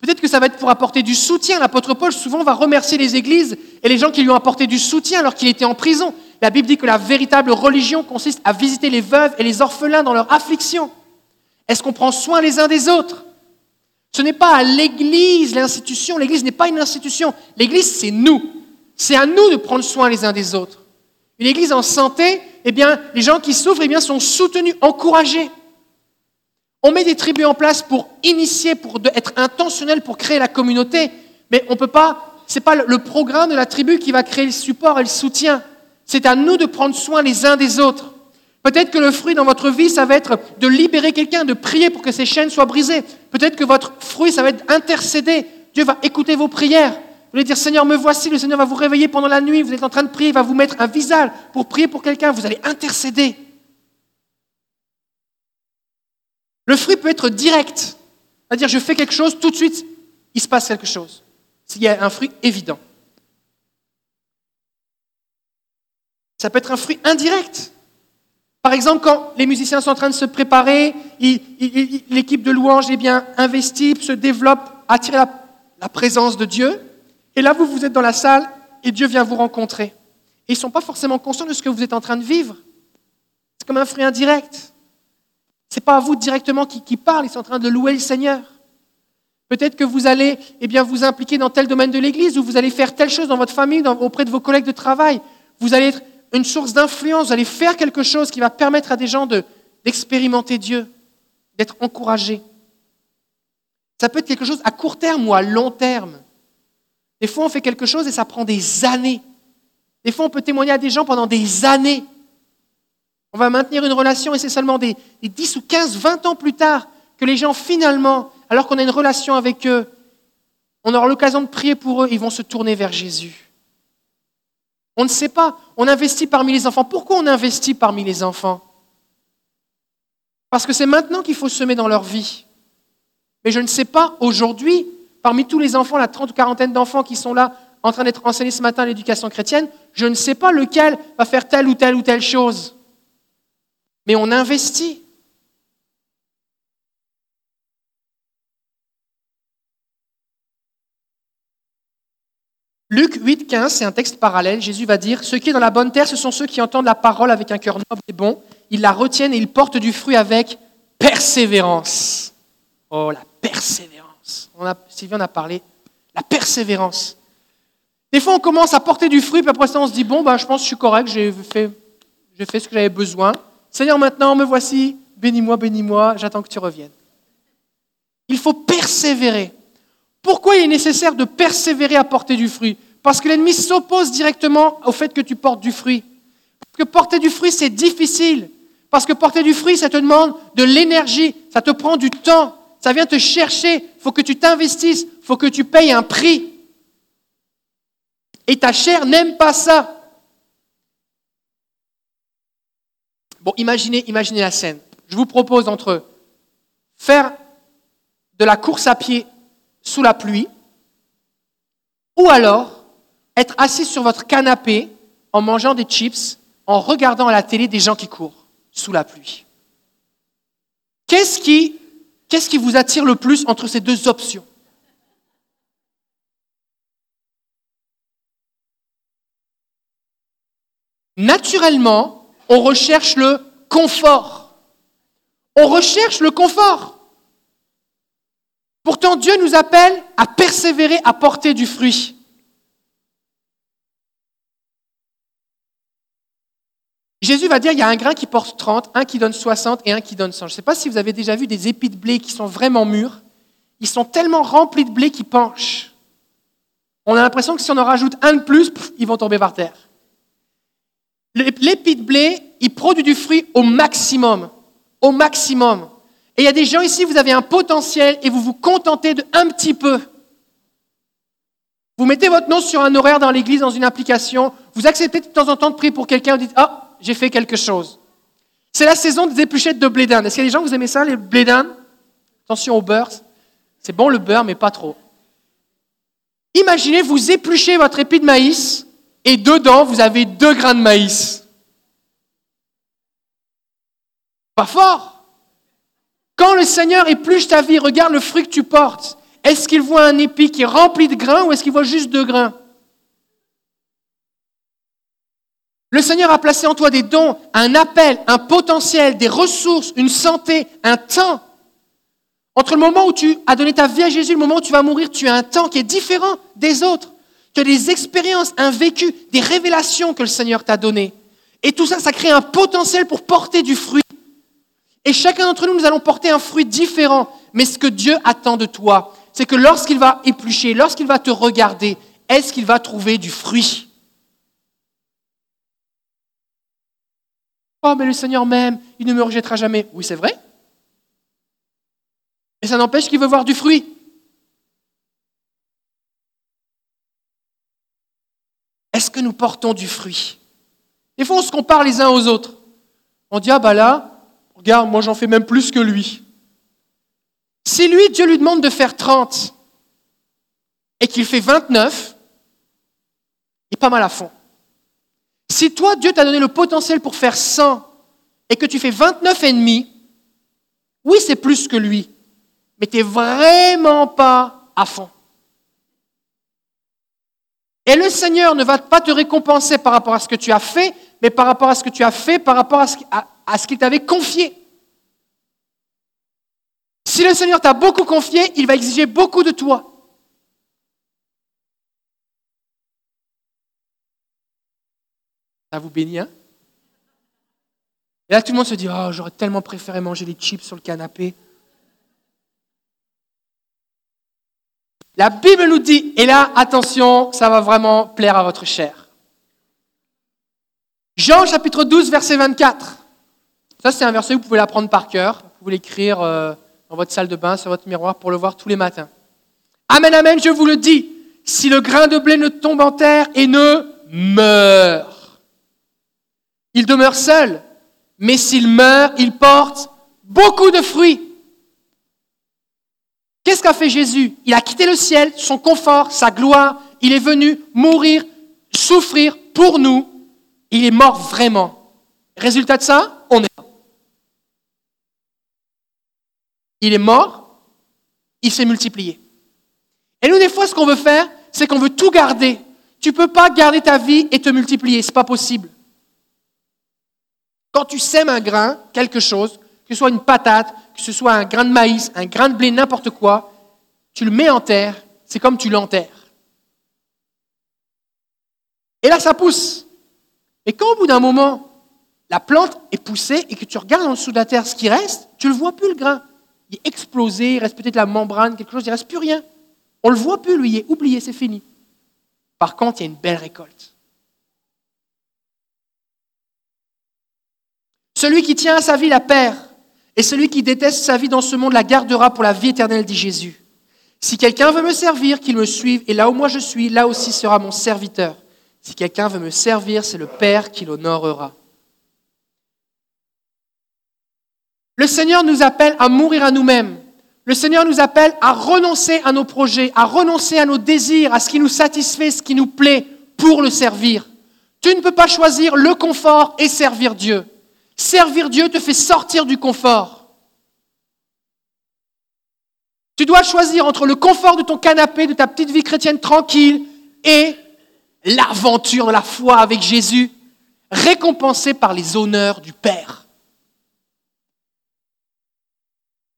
Peut-être que ça va être pour apporter du soutien. L'apôtre Paul, souvent, va remercier les églises et les gens qui lui ont apporté du soutien alors qu'il était en prison. La Bible dit que la véritable religion consiste à visiter les veuves et les orphelins dans leur affliction. Est-ce qu'on prend soin les uns des autres? Ce n'est pas à l'église, l'institution. L'église n'est pas une institution. L'église, c'est nous. C'est à nous de prendre soin les uns des autres. Une église en santé, eh bien, les gens qui souffrent eh bien, sont soutenus, encouragés. On met des tribus en place pour initier, pour être intentionnel, pour créer la communauté. Mais on peut pas, ce n'est pas le programme de la tribu qui va créer le support et le soutien. C'est à nous de prendre soin les uns des autres. Peut-être que le fruit dans votre vie, ça va être de libérer quelqu'un, de prier pour que ses chaînes soient brisées. Peut-être que votre fruit, ça va être intercéder. Dieu va écouter vos prières. Vous allez dire, Seigneur, me voici. Le Seigneur va vous réveiller pendant la nuit. Vous êtes en train de prier. Il va vous mettre un visage pour prier pour quelqu'un. Vous allez intercéder. Le fruit peut être direct, c'est-à-dire je fais quelque chose, tout de suite, il se passe quelque chose, s'il y a un fruit évident. Ça peut être un fruit indirect. Par exemple, quand les musiciens sont en train de se préparer, ils, ils, ils, l'équipe de louanges eh bien, investit, se développe, attire la, la présence de Dieu, et là, vous, vous êtes dans la salle, et Dieu vient vous rencontrer. Et ils ne sont pas forcément conscients de ce que vous êtes en train de vivre. C'est comme un fruit indirect. Ce n'est pas à vous directement qui, qui parle, ils sont en train de louer le Seigneur. Peut-être que vous allez eh bien, vous impliquer dans tel domaine de l'Église ou vous allez faire telle chose dans votre famille, dans, auprès de vos collègues de travail. Vous allez être une source d'influence, vous allez faire quelque chose qui va permettre à des gens de, d'expérimenter Dieu, d'être encouragés. Ça peut être quelque chose à court terme ou à long terme. Des fois, on fait quelque chose et ça prend des années. Des fois, on peut témoigner à des gens pendant des années. On va maintenir une relation et c'est seulement des, des dix ou quinze, vingt ans plus tard que les gens finalement, alors qu'on a une relation avec eux, on aura l'occasion de prier pour eux, ils vont se tourner vers Jésus. On ne sait pas, on investit parmi les enfants. Pourquoi on investit parmi les enfants? Parce que c'est maintenant qu'il faut semer dans leur vie. Mais je ne sais pas, aujourd'hui, parmi tous les enfants, la trente ou quarantaine d'enfants qui sont là en train d'être enseignés ce matin à l'éducation chrétienne, je ne sais pas lequel va faire telle ou telle ou telle chose. Mais on investit. Luc huit, quinze, c'est un texte parallèle. Jésus va dire « Ce qui est dans la bonne terre, ce sont ceux qui entendent la parole avec un cœur noble et bon. Ils la retiennent et ils portent du fruit avec persévérance. » Oh, la persévérance. On a, Sylvie en a parlé. La persévérance. Des fois, on commence à porter du fruit, puis après ça, on se dit « Bon, ben, je pense que je suis correct, j'ai fait, j'ai fait ce que j'avais besoin. Seigneur, maintenant, me voici. Bénis-moi, bénis-moi, j'attends que tu reviennes. » Il faut persévérer. Pourquoi il est nécessaire de persévérer à porter du fruit ? Parce que l'ennemi s'oppose directement au fait que tu portes du fruit. Parce que porter du fruit, c'est difficile. Parce que porter du fruit, ça te demande de l'énergie, ça te prend du temps, ça vient te chercher. Il faut que tu t'investisses, il faut que tu payes un prix. Et ta chair n'aime pas ça. Bon, imaginez, imaginez la scène. Je vous propose entre faire de la course à pied sous la pluie, ou alors être assis sur votre canapé en mangeant des chips, en regardant à la télé des gens qui courent sous la pluie. Qu'est-ce qui, qu'est-ce qui vous attire le plus entre ces deux options ? Naturellement, on recherche le confort. On recherche le confort. Pourtant, Dieu nous appelle à persévérer, à porter du fruit. Jésus va dire, il y a un grain qui porte trente, un qui donne soixante et un qui donne cent. Je ne sais pas si vous avez déjà vu des épis de blé qui sont vraiment mûrs. Ils sont tellement remplis de blé qu'ils penchent. On a l'impression que si on en rajoute un de plus, pff, ils vont tomber par terre. L'épi de blé, il produit du fruit au maximum. Au maximum. Et il y a des gens ici, vous avez un potentiel et vous vous contentez de un petit peu. Vous mettez votre nom sur un horaire dans l'église, dans une application, vous acceptez de temps en temps de prier pour quelqu'un, vous dites « Ah, oh, j'ai fait quelque chose ». C'est la saison des épluchettes de blé d'Inde. Est-ce qu'il y a des gens qui vous aimez ça, les blé d'Inde ? Attention au beurre, c'est bon le beurre, mais pas trop. Imaginez, vous épluchez votre épi de maïs et dedans, vous avez deux grains de maïs. Pas fort. Quand le Seigneur épluche ta vie, regarde le fruit que tu portes. Est-ce qu'il voit un épi qui est rempli de grains ou est-ce qu'il voit juste deux grains ? Le Seigneur a placé en toi des dons, un appel, un potentiel, des ressources, une santé, un temps. Entre le moment où tu as donné ta vie à Jésus et le moment où tu vas mourir, tu as un temps qui est différent des autres. Tu as des expériences, un vécu, des révélations que le Seigneur t'a données. Et tout ça, ça crée un potentiel pour porter du fruit. Et chacun d'entre nous, nous allons porter un fruit différent. Mais ce que Dieu attend de toi, c'est que lorsqu'il va éplucher, lorsqu'il va te regarder, est-ce qu'il va trouver du fruit ? Oh, mais le Seigneur m'aime, il ne me rejettera jamais. Oui, c'est vrai. Mais ça n'empêche qu'il veut voir du fruit. Est-ce que nous portons du fruit ? Des fois, on se compare les uns aux autres. On dit, ah ben là, regarde, moi j'en fais même plus que lui. Si lui, Dieu lui demande de faire trente et qu'il fait vingt-neuf, il est pas mal à fond. Si toi, Dieu t'a donné le potentiel pour faire cent et que tu fais vingt-neuf et demi, oui, c'est plus que lui, mais tu n'es vraiment pas à fond. Et le Seigneur ne va pas te récompenser par rapport à ce que tu as fait, mais par rapport à ce que tu as fait, par rapport à ce que... à ce qu'il t'avait confié. Si le Seigneur t'a beaucoup confié, il va exiger beaucoup de toi. Ça vous bénit, hein ? Et là, tout le monde se dit, « Oh, j'aurais tellement préféré manger les chips sur le canapé. » La Bible nous dit, et là, attention, ça va vraiment plaire à votre chair. Jean, chapitre douze, verset vingt-quatre. Ça, c'est un verset où vous pouvez l'apprendre par cœur. Vous pouvez l'écrire euh, dans votre salle de bain, sur votre miroir, pour le voir tous les matins. Amen, amen, je vous le dis. Si le grain de blé ne tombe en terre et ne meurt, il demeure seul. Mais s'il meurt, il porte beaucoup de fruits. Qu'est-ce qu'a fait Jésus ? Il a quitté le ciel, son confort, sa gloire. Il est venu mourir, souffrir pour nous. Il est mort vraiment. Résultat de ça, on est là. Il est mort, il s'est multiplié. Et nous, des fois, ce qu'on veut faire, c'est qu'on veut tout garder. Tu ne peux pas garder ta vie et te multiplier, ce n'est pas possible. Quand tu sèmes un grain, quelque chose, que ce soit une patate, que ce soit un grain de maïs, un grain de blé, n'importe quoi, tu le mets en terre, c'est comme tu l'enterres. Et là, ça pousse. Et quand au bout d'un moment, la plante est poussée et que tu regardes en dessous de la terre ce qui reste, tu ne le vois plus le grain. Il est explosé, il reste peut-être la membrane, quelque chose, il ne reste plus rien. On ne le voit plus, lui, il est oublié, c'est fini. Par contre, il y a une belle récolte. Celui qui tient à sa vie la perd, et celui qui déteste sa vie dans ce monde la gardera pour la vie éternelle, dit Jésus. Si quelqu'un veut me servir, qu'il me suive, et là où moi je suis, là aussi sera mon serviteur. Si quelqu'un veut me servir, c'est le Père qui l'honorera. Le Seigneur nous appelle à mourir à nous-mêmes. Le Seigneur nous appelle à renoncer à nos projets, à renoncer à nos désirs, à ce qui nous satisfait, ce qui nous plaît, pour le servir. Tu ne peux pas choisir le confort et servir Dieu. Servir Dieu te fait sortir du confort. Tu dois choisir entre le confort de ton canapé, de ta petite vie chrétienne tranquille, et l'aventure de la foi avec Jésus, récompensée par les honneurs du Père.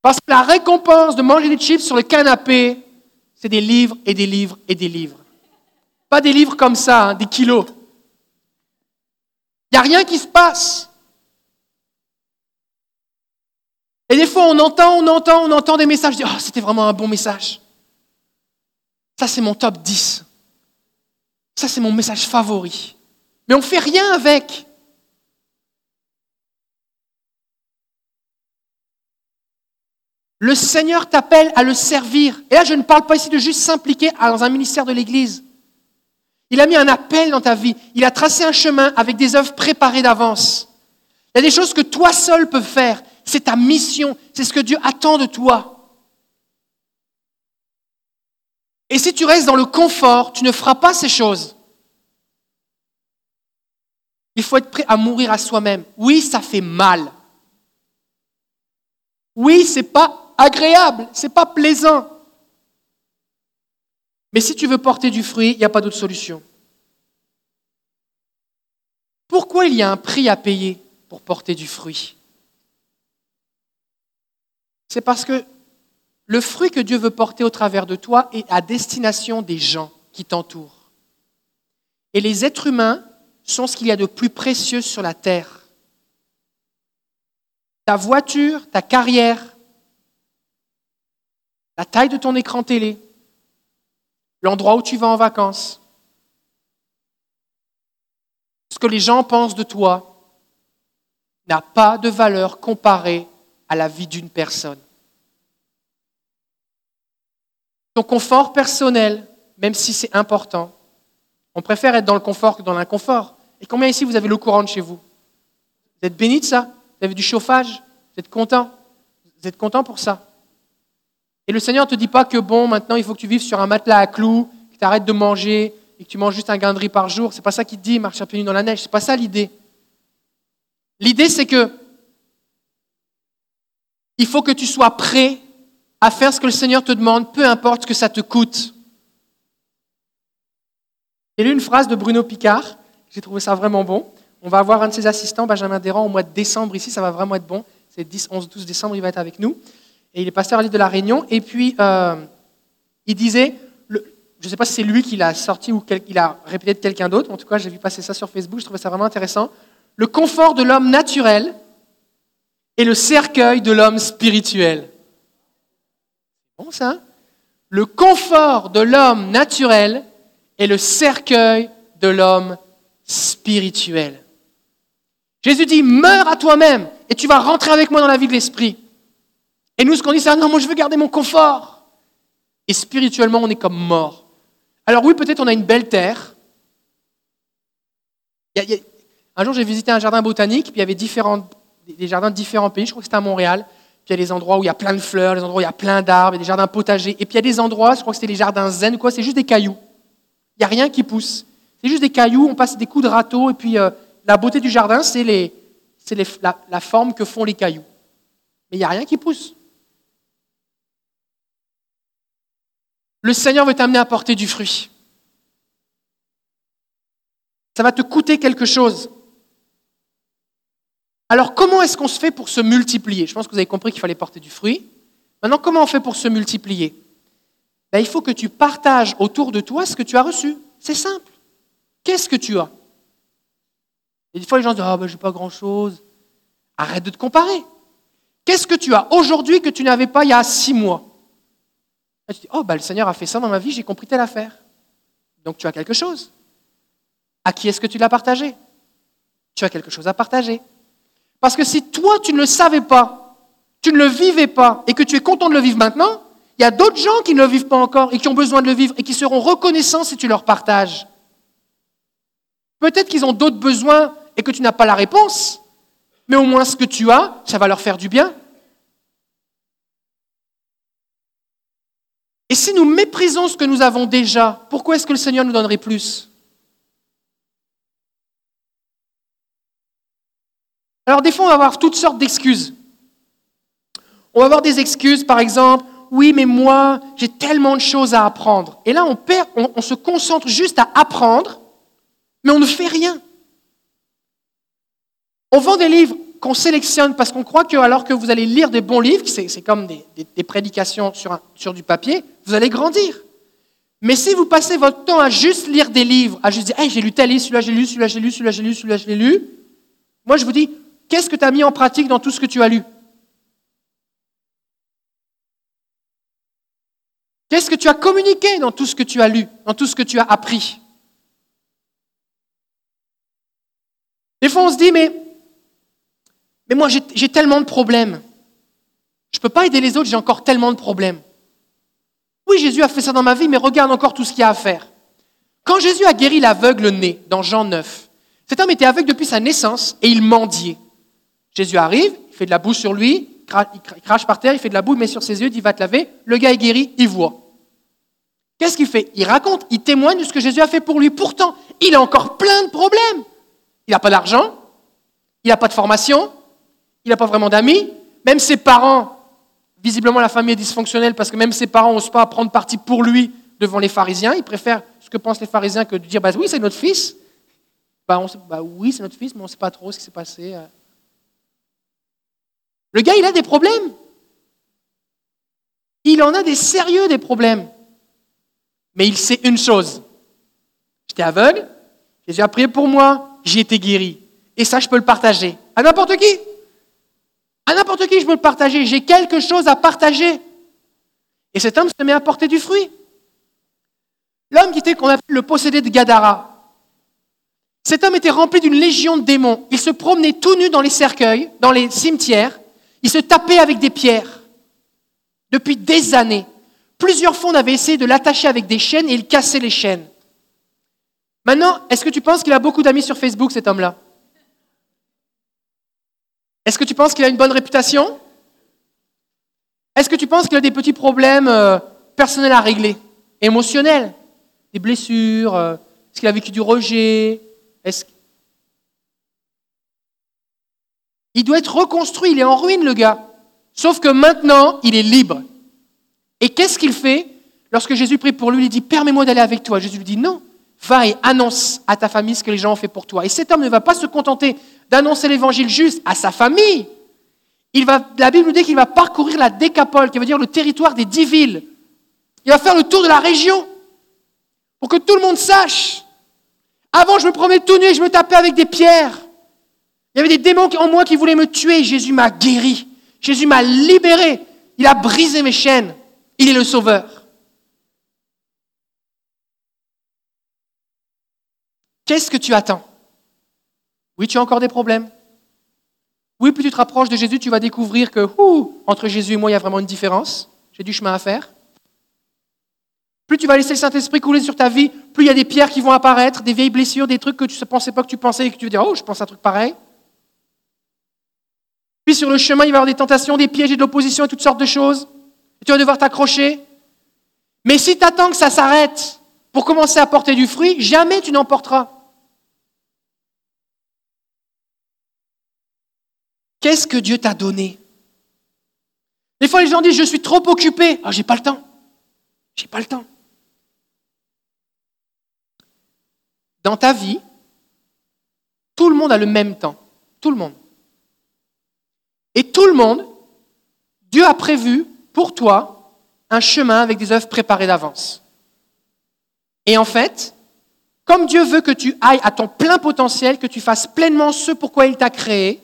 Parce que la récompense de manger des chips sur le canapé, c'est des livres et des livres et des livres. Pas des livres comme ça, hein, des kilos. Il n'y a rien qui se passe. Et des fois, on entend, on entend, on entend des messages. Je dis, oh, c'était vraiment un bon message. Ça, c'est mon top dix. Ça, c'est mon message favori. Mais on ne fait rien avec. Le Seigneur t'appelle à le servir. Et là, je ne parle pas ici de juste s'impliquer dans un ministère de l'Église. Il a mis un appel dans ta vie. Il a tracé un chemin avec des œuvres préparées d'avance. Il y a des choses que toi seul peux faire. C'est ta mission. C'est ce que Dieu attend de toi. Et si tu restes dans le confort, tu ne feras pas ces choses. Il faut être prêt à mourir à soi-même. Oui, ça fait mal. Oui, ce n'est pas agréable, ce n'est pas plaisant. Mais si tu veux porter du fruit, il n'y a pas d'autre solution. Pourquoi il y a un prix à payer pour porter du fruit ? C'est parce que le fruit que Dieu veut porter au travers de toi est à destination des gens qui t'entourent. Et les êtres humains sont ce qu'il y a de plus précieux sur la terre. Ta voiture, ta carrière, la taille de ton écran télé, l'endroit où tu vas en vacances, ce que les gens pensent de toi, n'a pas de valeur comparée à la vie d'une personne. Ton confort personnel, même si c'est important, on préfère être dans le confort que dans l'inconfort. Et combien ici vous avez l'eau courante chez vous ? Vous êtes bénis de ça ? Vous avez du chauffage ? Vous êtes content ? Vous êtes content pour ça ? Et le Seigneur ne te dit pas que bon, maintenant il faut que tu vives sur un matelas à clous, que tu arrêtes de manger et que tu manges juste un grain de riz par jour. C'est pas ça qu'il te dit, marche un peu nu dans la neige. C'est pas ça l'idée. L'idée c'est que il faut que tu sois prêt à faire ce que le Seigneur te demande, peu importe ce que ça te coûte. J'ai lu une phrase de Bruno Picard, j'ai trouvé ça vraiment bon. On va avoir un de ses assistants, Benjamin Deran, au mois de décembre ici, ça va vraiment être bon. C'est dix, onze, douze décembre, il va être avec nous. Et il est pasteur à l'île de La Réunion. Et puis, euh, il disait, le, je ne sais pas si c'est lui qui l'a sorti ou quel, il a répété de quelqu'un d'autre, en tout cas j'ai vu passer ça sur Facebook, je trouvais ça vraiment intéressant. Le confort de l'homme naturel et le cercueil de l'homme spirituel. Bon, ça. Le confort de l'homme naturel est le cercueil de l'homme spirituel. Jésus dit, meurs à toi-même et tu vas rentrer avec moi dans la vie de l'esprit. Et nous, ce qu'on dit, c'est, ah non, moi je veux garder mon confort. Et spirituellement, on est comme mort. Alors oui, peut-être on a une belle terre. Il y a, il y a... Un jour, j'ai visité un jardin botanique, puis il y avait différents... des jardins de différents pays, je crois que c'était à Montréal. Puis il y a des endroits où il y a plein de fleurs, des endroits où il y a plein d'arbres, il y a des jardins potagers. Et puis il y a des endroits, je crois que c'était les jardins zen ou quoi, c'est juste des cailloux. Il n'y a rien qui pousse. C'est juste des cailloux, on passe des coups de râteau. Et puis euh, la beauté du jardin, c'est, les, c'est les, la, la forme que font les cailloux. Mais il n'y a rien qui pousse. Le Seigneur veut t'amener à porter du fruit. Ça va te coûter quelque chose. Alors, comment est-ce qu'on se fait pour se multiplier ? Je pense que vous avez compris qu'il fallait porter du fruit. Maintenant, comment on fait pour se multiplier ? Ben, il faut que tu partages autour de toi ce que tu as reçu. C'est simple. Qu'est-ce que tu as ? Et des fois, les gens disent « Ah, ben, j'ai pas grand-chose. » Arrête de te comparer. Qu'est-ce que tu as aujourd'hui que tu n'avais pas il y a six mois ? Et tu dis « Oh, ben, le Seigneur a fait ça dans ma vie, j'ai compris telle affaire. » Donc, tu as quelque chose. À qui est-ce que tu l'as partagé ? Tu as quelque chose à partager. Parce que si toi, tu ne le savais pas, tu ne le vivais pas, et que tu es content de le vivre maintenant, il y a d'autres gens qui ne le vivent pas encore et qui ont besoin de le vivre et qui seront reconnaissants si tu leur partages. Peut-être qu'ils ont d'autres besoins et que tu n'as pas la réponse, mais au moins ce que tu as, ça va leur faire du bien. Et si nous méprisons ce que nous avons déjà, pourquoi est-ce que le Seigneur nous donnerait plus ? Alors des fois, on va avoir toutes sortes d'excuses. On va avoir des excuses, par exemple, « Oui, mais moi, j'ai tellement de choses à apprendre. » Et là, on perd, on, on se concentre juste à apprendre, mais on ne fait rien. On vend des livres qu'on sélectionne parce qu'on croit que, alors que vous allez lire des bons livres, c'est, c'est comme des, des, des prédications sur, un, sur du papier, vous allez grandir. Mais si vous passez votre temps à juste lire des livres, à juste dire hey, « j'ai lu tel livre, celui-là, j'ai lu, celui-là, j'ai lu, celui-là, j'ai lu, celui-là, j'ai lu. » Moi, je vous dis, qu'est-ce que tu as mis en pratique dans tout ce que tu as lu ? Qu'est-ce que tu as communiqué dans tout ce que tu as lu, dans tout ce que tu as appris ? Des fois, on se dit, mais, mais moi, j'ai, j'ai tellement de problèmes. Je ne peux pas aider les autres, j'ai encore tellement de problèmes. Oui, Jésus a fait ça dans ma vie, mais regarde encore tout ce qu'il y a à faire. Quand Jésus a guéri l'aveugle né, dans Jean neuf, cet homme était aveugle depuis sa naissance et il mendiait. Jésus arrive, il fait de la boue sur lui, il crache par terre, il fait de la boue, il met sur ses yeux, il dit « va te laver ». Le gars est guéri, il voit. Qu'est-ce qu'il fait ? Il raconte, il témoigne de ce que Jésus a fait pour lui. Pourtant, il a encore plein de problèmes. Il n'a pas d'argent, il n'a pas de formation, il n'a pas vraiment d'amis, même ses parents, visiblement la famille est dysfonctionnelle parce que même ses parents n'osent pas prendre parti pour lui devant les pharisiens. Ils préfèrent ce que pensent les pharisiens que de dire bah, « oui, c'est notre fils ». Bah, on sait, bah oui, c'est notre fils, mais on ne sait pas trop ce qui s'est passé. Le gars, il a des problèmes. Il en a des sérieux, des problèmes. Mais il sait une chose. J'étais aveugle, Jésus a prié pour moi, j'ai été guéri. Et ça, je peux le partager. À n'importe qui. À n'importe qui, je peux le partager. J'ai quelque chose à partager. Et cet homme se met à porter du fruit. L'homme qui était qu'on appelle le possédé de Gadara. Cet homme était rempli d'une légion de démons. Il se promenait tout nu dans les cercueils, dans les cimetières. Il se tapait avec des pierres. Depuis des années, plusieurs fois, on avait essayé de l'attacher avec des chaînes et il cassait les chaînes. Maintenant, est-ce que tu penses qu'il a beaucoup d'amis sur Facebook, cet homme-là ? Est-ce que tu penses qu'il a une bonne réputation ? Est-ce que tu penses qu'il a des petits problèmes euh, personnels à régler, émotionnels ? Des blessures, euh, est-ce qu'il a vécu du rejet ? Est-ce... Il doit être reconstruit, il est en ruine le gars. Sauf que maintenant, il est libre. Et qu'est-ce qu'il fait ? Lorsque Jésus prie pour lui, il dit « Permets-moi d'aller avec toi ». Jésus lui dit « Non, va et annonce à ta famille ce que les gens ont fait pour toi ». Et cet homme ne va pas se contenter d'annoncer l'évangile juste à sa famille. Il va, la Bible nous dit qu'il va parcourir la Décapole, qui veut dire le territoire des dix villes. Il va faire le tour de la région pour que tout le monde sache. Avant, je me promenais tout nu et je me tapais avec des pierres. Il y avait des démons en moi qui voulaient me tuer. Jésus m'a guéri. Jésus m'a libéré. Il a brisé mes chaînes. Il est le sauveur. Qu'est-ce que tu attends ? Oui, tu as encore des problèmes. Oui, plus tu te rapproches de Jésus, tu vas découvrir que ouh, entre Jésus et moi, il y a vraiment une différence. J'ai du chemin à faire. Plus tu vas laisser le Saint-Esprit couler sur ta vie, plus il y a des pierres qui vont apparaître, des vieilles blessures, des trucs que tu ne pensais pas que tu pensais et que tu vas dire « Oh, je pense à un truc pareil ». Puis sur le chemin, il va y avoir des tentations, des pièges et de l'opposition et toutes sortes de choses. Et tu vas devoir t'accrocher. Mais si tu attends que ça s'arrête pour commencer à porter du fruit, jamais tu n'en porteras. Qu'est-ce que Dieu t'a donné ? Des fois, les gens disent « Je suis trop occupé ». « Ah, j'ai pas le temps. J'ai pas le temps. » Dans ta vie, Tout le monde a le même temps. Tout le monde. Et tout le monde, Dieu a prévu pour toi un chemin avec des œuvres préparées d'avance. Et en fait, comme Dieu veut que tu ailles à ton plein potentiel, que tu fasses pleinement ce pour quoi il t'a créé,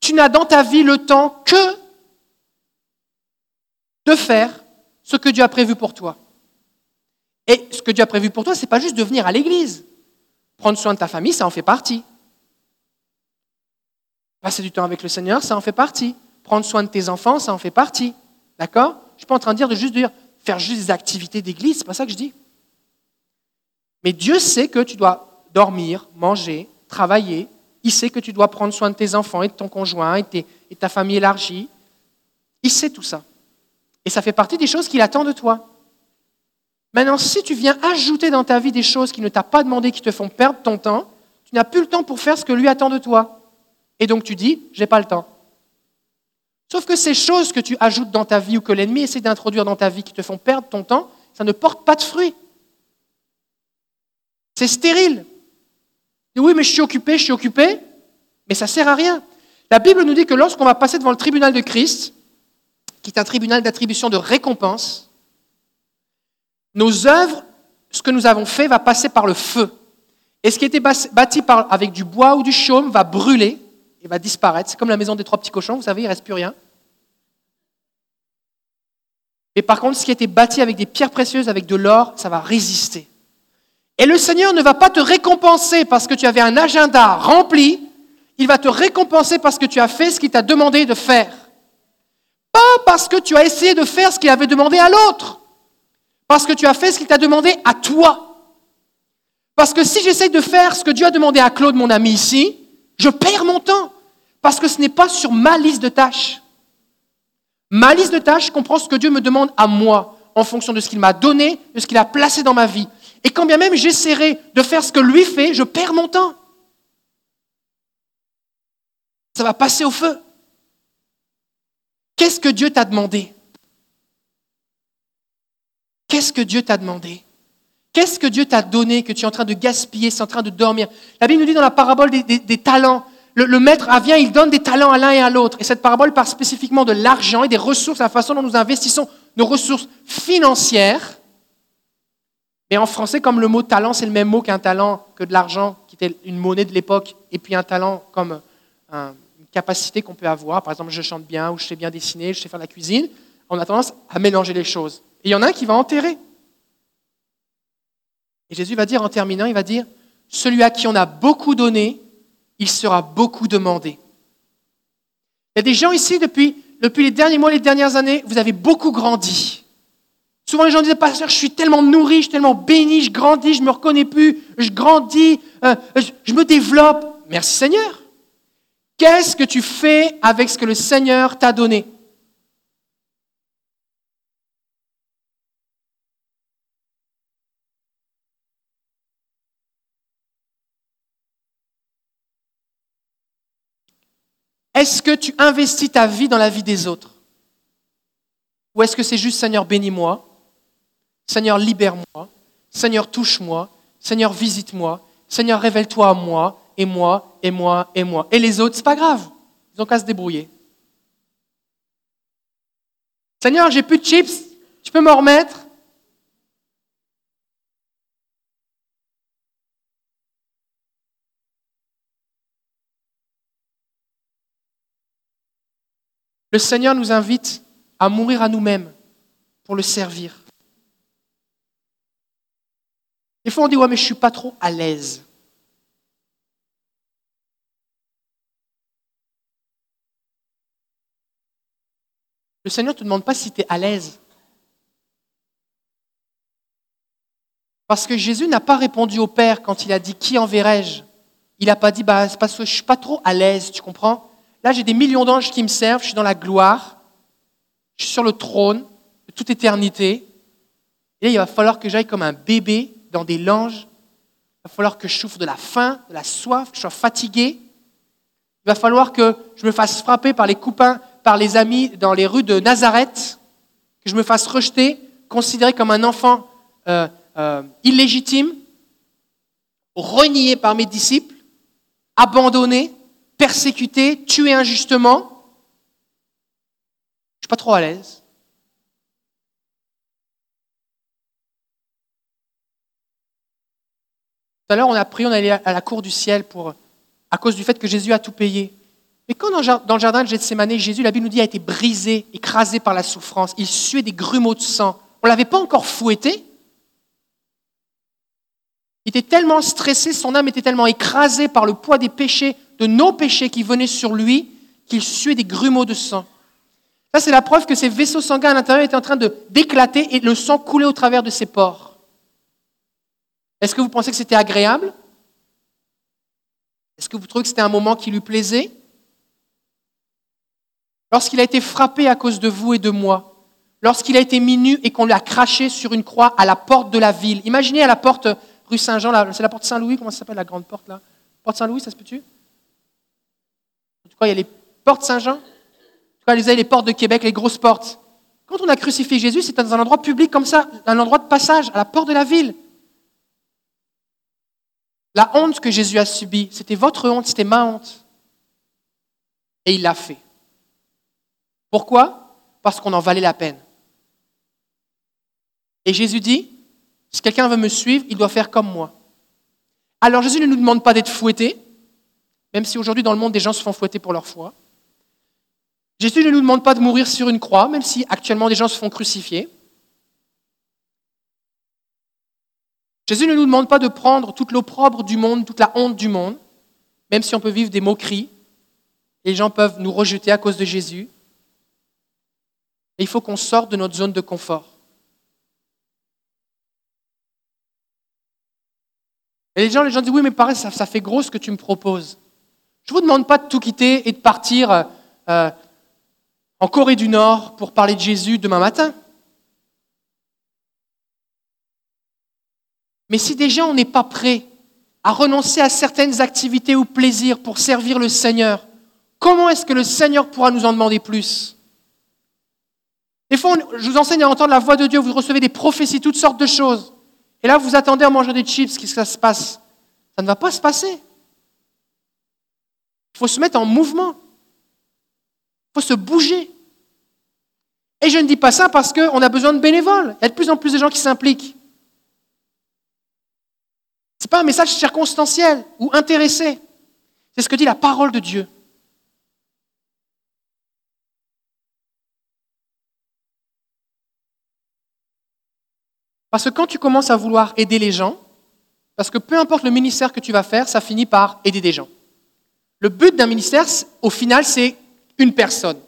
tu n'as dans ta vie le temps que de faire ce que Dieu a prévu pour toi. Et ce que Dieu a prévu pour toi, ce n'est pas juste de venir à l'église. Prendre soin de ta famille, ça en fait partie. Passer du temps avec le Seigneur, ça en fait partie. Prendre soin de tes enfants, ça en fait partie. D'accord ? Je ne suis pas en train de dire de juste dire faire juste des activités d'église, ce n'est pas ça que je dis. Mais Dieu sait que tu dois dormir, manger, travailler. Il sait que tu dois prendre soin de tes enfants et de ton conjoint et de, tes, et de ta famille élargie. Il sait tout ça. Et ça fait partie des choses qu'il attend de toi. Maintenant, si tu viens ajouter dans ta vie des choses qui ne t'a pas demandé, qui te font perdre ton temps, tu n'as plus le temps pour faire ce que lui attend de toi. Et donc tu dis, j'ai pas le temps. Sauf que ces choses que tu ajoutes dans ta vie ou que l'ennemi essaie d'introduire dans ta vie qui te font perdre ton temps, ça ne porte pas de fruits. C'est stérile. Et oui, mais je suis occupé, je suis occupé, mais ça ne sert à rien. La Bible nous dit que lorsqu'on va passer devant le tribunal de Christ, qui est un tribunal d'attribution de récompense, nos œuvres, ce que nous avons fait, va passer par le feu. Et ce qui a été bâti par, avec du bois ou du chaume va brûler et va disparaître. C'est comme la maison des trois petits cochons, vous savez, il ne reste plus rien. Mais par contre, ce qui a été bâti avec des pierres précieuses, avec de l'or, ça va résister. Et le Seigneur ne va pas te récompenser parce que tu avais un agenda rempli. Il va te récompenser parce que tu as fait ce qu'il t'a demandé de faire. Pas parce que tu as essayé de faire ce qu'il avait demandé à l'autre. Parce que tu as fait ce qu'il t'a demandé à toi. Parce que si j'essaie de faire ce que Dieu a demandé à Claude, mon ami ici, je perds mon temps. Parce que ce n'est pas sur ma liste de tâches. Ma liste de tâches comprend ce que Dieu me demande à moi, en fonction de ce qu'il m'a donné, de ce qu'il a placé dans ma vie. Et quand bien même j'essaierai de faire ce que lui fait, je perds mon temps. Ça va passer au feu. Qu'est-ce que Dieu t'a demandé ? Qu'est-ce que Dieu t'a demandé ? Qu'est-ce que Dieu t'a donné que tu es en train de gaspiller, c'est en train de dormir ? La Bible nous dit dans la parabole des, des, des talents, le, le maître vient, il donne des talents à l'un et à l'autre. Et cette parabole parle spécifiquement de l'argent et des ressources, la façon dont nous investissons nos ressources financières. Mais en français, comme le mot talent, c'est le même mot qu'un talent que de l'argent, qui était une monnaie de l'époque, et puis un talent comme un, une capacité qu'on peut avoir. Par exemple, je chante bien, ou je sais bien dessiner, je sais faire de la cuisine. On a tendance à mélanger les choses. Et il y en a un qui va enterrer. Et Jésus va dire en terminant, il va dire, « Celui à qui on a beaucoup donné, il sera beaucoup demandé. » Il y a des gens ici, depuis, depuis les derniers mois, les dernières années, vous avez beaucoup grandi. Souvent, les gens disent, « Pasteur, je suis tellement nourri, je suis tellement béni, je grandis, je ne me reconnais plus, je grandis, euh, je, je me développe. » Merci Seigneur. Qu'est-ce que tu fais avec ce que le Seigneur t'a donné ? Est-ce que tu investis ta vie dans la vie des autres ? Ou est-ce que c'est juste « Seigneur, bénis-moi »,« Seigneur, libère-moi »,« Seigneur, touche-moi »,« Seigneur, visite-moi »,« Seigneur, révèle-toi à moi, et moi, et moi, et moi ». Et les autres, c'est pas grave, ils n'ont qu'à se débrouiller. « Seigneur, j'ai plus de chips, tu peux m'en remettre ?» Le Seigneur nous invite à mourir à nous-mêmes pour le servir. Des fois, on dit « Ouais, mais je ne suis pas trop à l'aise. » Le Seigneur ne te demande pas si tu es à l'aise. Parce que Jésus n'a pas répondu au Père quand il a dit « Qui enverrai-je » Il n'a pas dit bah, « C'est parce que je ne suis pas trop à l'aise, tu comprends ?» Là, j'ai des millions d'anges qui me servent, je suis dans la gloire, je suis sur le trône de toute éternité. Et là, il va falloir que j'aille comme un bébé dans des langes. Il va falloir que je souffre de la faim, de la soif, que je sois fatigué. Il va falloir que je me fasse frapper par les copains, par les amis dans les rues de Nazareth, que je me fasse rejeter, considéré comme un enfant euh, euh, illégitime, renié par mes disciples. abandonné, persécuté, tué injustement. Je ne suis pas trop à l'aise. Tout à l'heure, on a prié, on est allé à la cour du ciel pour, à cause du fait que Jésus a tout payé. Mais quand dans le jardin de Gethsémané, Jésus, la Bible nous dit, a été brisé, écrasé par la souffrance. Il suait des grumeaux de sang. On ne l'avait pas encore fouetté. Il était tellement stressé, son âme était tellement écrasée par le poids des péchés, de nos péchés qui venaient sur lui, qu'il suait des grumeaux de sang. Ça, c'est la preuve que ses vaisseaux sanguins à l'intérieur étaient en train de d'éclater et le sang coulait au travers de ses pores. Est-ce que vous pensez que c'était agréable? Est-ce que vous trouvez que c'était un moment qui lui plaisait? Lorsqu'il a été frappé à cause de vous et de moi, lorsqu'il a été mis nu et qu'on l'a craché sur une croix à la porte de la ville. Imaginez à la porte rue Saint-Jean, c'est la porte Saint-Louis, comment ça s'appelle la grande porte là? Porte Saint-Louis, ça se peut-tu? En tout cas, il y a les portes Saint-Jean. En tout cas, vous avez les portes de Québec, les grosses portes. Quand on a crucifié Jésus, c'était dans un endroit public comme ça, un endroit de passage, à la porte de la ville. La honte que Jésus a subie, c'était votre honte, c'était ma honte. Et il l'a fait. Pourquoi? Parce qu'on en valait la peine. Et Jésus dit, si quelqu'un veut me suivre, il doit faire comme moi. Alors Jésus ne nous demande pas d'être fouettés, même si aujourd'hui dans le monde des gens se font fouetter pour leur foi. Jésus ne nous demande pas de mourir sur une croix, même si actuellement des gens se font crucifier. Jésus ne nous demande pas de prendre toute l'opprobre du monde, toute la honte du monde, même si on peut vivre des moqueries, les gens peuvent nous rejeter à cause de Jésus. Et il faut qu'on sorte de notre zone de confort. Et les gens, les gens disent, oui, mais pareil, ça, ça fait gros ce que tu me proposes. Je ne vous demande pas de tout quitter et de partir euh, en Corée du Nord pour parler de Jésus demain matin. Mais si déjà on n'est pas prêt à renoncer à certaines activités ou plaisirs pour servir le Seigneur, comment est-ce que le Seigneur pourra nous en demander plus? Des fois, on, je vous enseigne à entendre la voix de Dieu, vous recevez des prophéties, toutes sortes de choses. Et là, vous vous attendez à manger des chips, qu'est-ce que ça se passe? Ça ne va pas se passer. Il faut se mettre en mouvement. Il faut se bouger. Et je ne dis pas ça parce qu'on a besoin de bénévoles. Il y a de plus en plus de gens qui s'impliquent. Ce n'est pas un message circonstanciel ou intéressé. C'est ce que dit la parole de Dieu. Parce que quand tu commences à vouloir aider les gens, parce que peu importe le ministère que tu vas faire, ça finit par aider des gens. Le but d'un ministère, au final, c'est une personne.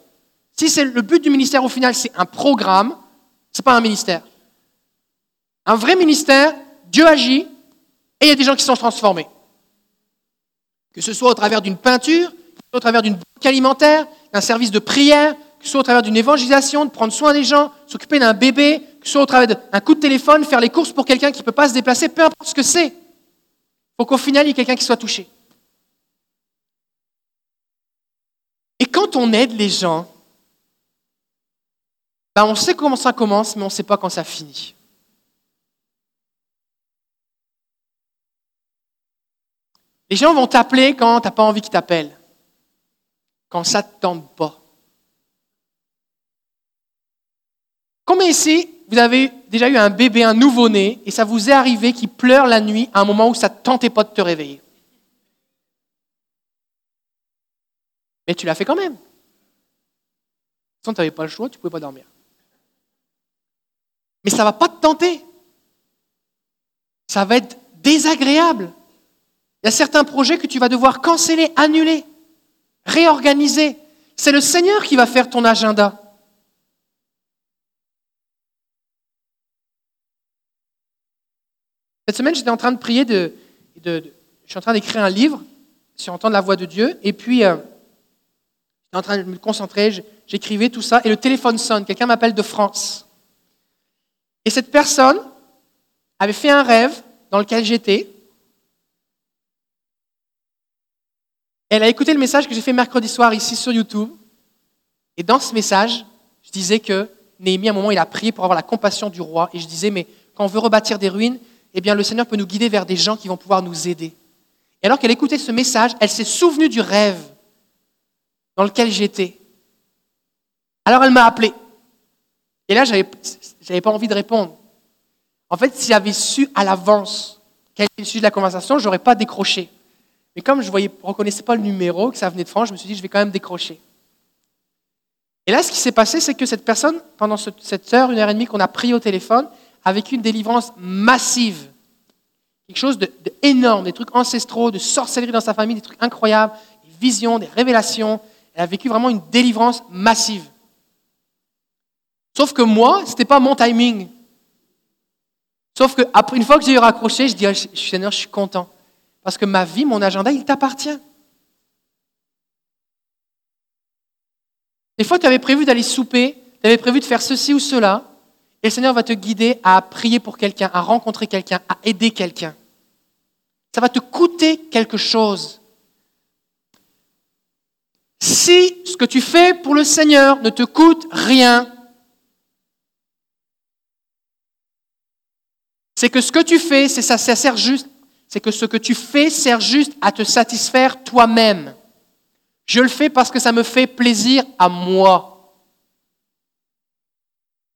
Si c'est le but du ministère, au final, c'est un programme, c'est pas un ministère. Un vrai ministère, Dieu agit et il y a des gens qui sont transformés. Que ce soit au travers d'une peinture, que ce soit au travers d'une banque alimentaire, d'un service de prière, que ce soit au travers d'une évangélisation, de prendre soin des gens, s'occuper d'un bébé, que ce soit au travers d'un coup de téléphone, faire les courses pour quelqu'un qui ne peut pas se déplacer, peu importe ce que c'est. Il faut qu'au final, il y ait quelqu'un qui soit touché. Et quand on aide les gens, ben on sait comment ça commence, mais on ne sait pas quand ça finit. Les gens vont t'appeler quand tu n'as pas envie qu'ils t'appellent, quand ça ne te tente pas. Combien ici, vous avez déjà eu un bébé, un nouveau-né, et ça vous est arrivé qu'il pleure la nuit à un moment où ça ne tentait pas de te réveiller? Mais tu l'as fait quand même. De toute façon, tu n'avais pas le choix, tu ne pouvais pas dormir. Mais ça ne va pas te tenter. Ça va être désagréable. Il y a certains projets que tu vas devoir canceller, annuler, réorganiser. C'est le Seigneur qui va faire ton agenda. Cette semaine, j'étais en train de prier, de, de, de, je suis en train d'écrire un livre sur entendre la voix de Dieu, et puis euh, j'étais en train de me concentrer, j'écrivais tout ça, et le téléphone sonne, quelqu'un m'appelle de France. Et cette personne avait fait un rêve dans lequel j'étais, elle a écouté le message que j'ai fait mercredi soir ici sur YouTube, et dans ce message, je disais que Néhémie, à un moment, il a prié pour avoir la compassion du roi, et je disais, mais quand on veut rebâtir des ruines, eh bien, le Seigneur peut nous guider vers des gens qui vont pouvoir nous aider. Et alors qu'elle écoutait ce message, elle s'est souvenue du rêve dans lequel j'étais. Alors elle m'a appelé. Et là, je n'avais pas envie de répondre. En fait, si j'avais su à l'avance quel était le sujet de la conversation, je n'aurais pas décroché. Mais comme je ne reconnaissais pas le numéro, que ça venait de France, je me suis dit, je vais quand même décrocher. Et là, ce qui s'est passé, c'est que cette personne, pendant ce, cette heure, une heure et demie qu'on a pris au téléphone, a vécu une délivrance massive. Quelque chose d'énorme, de, de des trucs ancestraux, de sorcellerie dans sa famille, des trucs incroyables, des visions, des révélations. Elle a vécu vraiment une délivrance massive. Sauf que moi, ce n'était pas mon timing. Sauf qu'une fois que j'ai eu raccroché, je dis, ah, « Seigneur, je suis content. » Parce que ma vie, mon agenda, il t'appartient. Des fois, tu avais prévu d'aller souper, tu avais prévu de faire ceci ou cela, et le Seigneur va te guider à prier pour quelqu'un, à rencontrer quelqu'un, à aider quelqu'un. Ça va te coûter quelque chose. Si ce que tu fais pour le Seigneur ne te coûte rien, c'est que ce que tu fais, c'est ça, ça sert juste, c'est que ce que tu fais sert juste à te satisfaire toi-même. Je le fais parce que ça me fait plaisir à moi.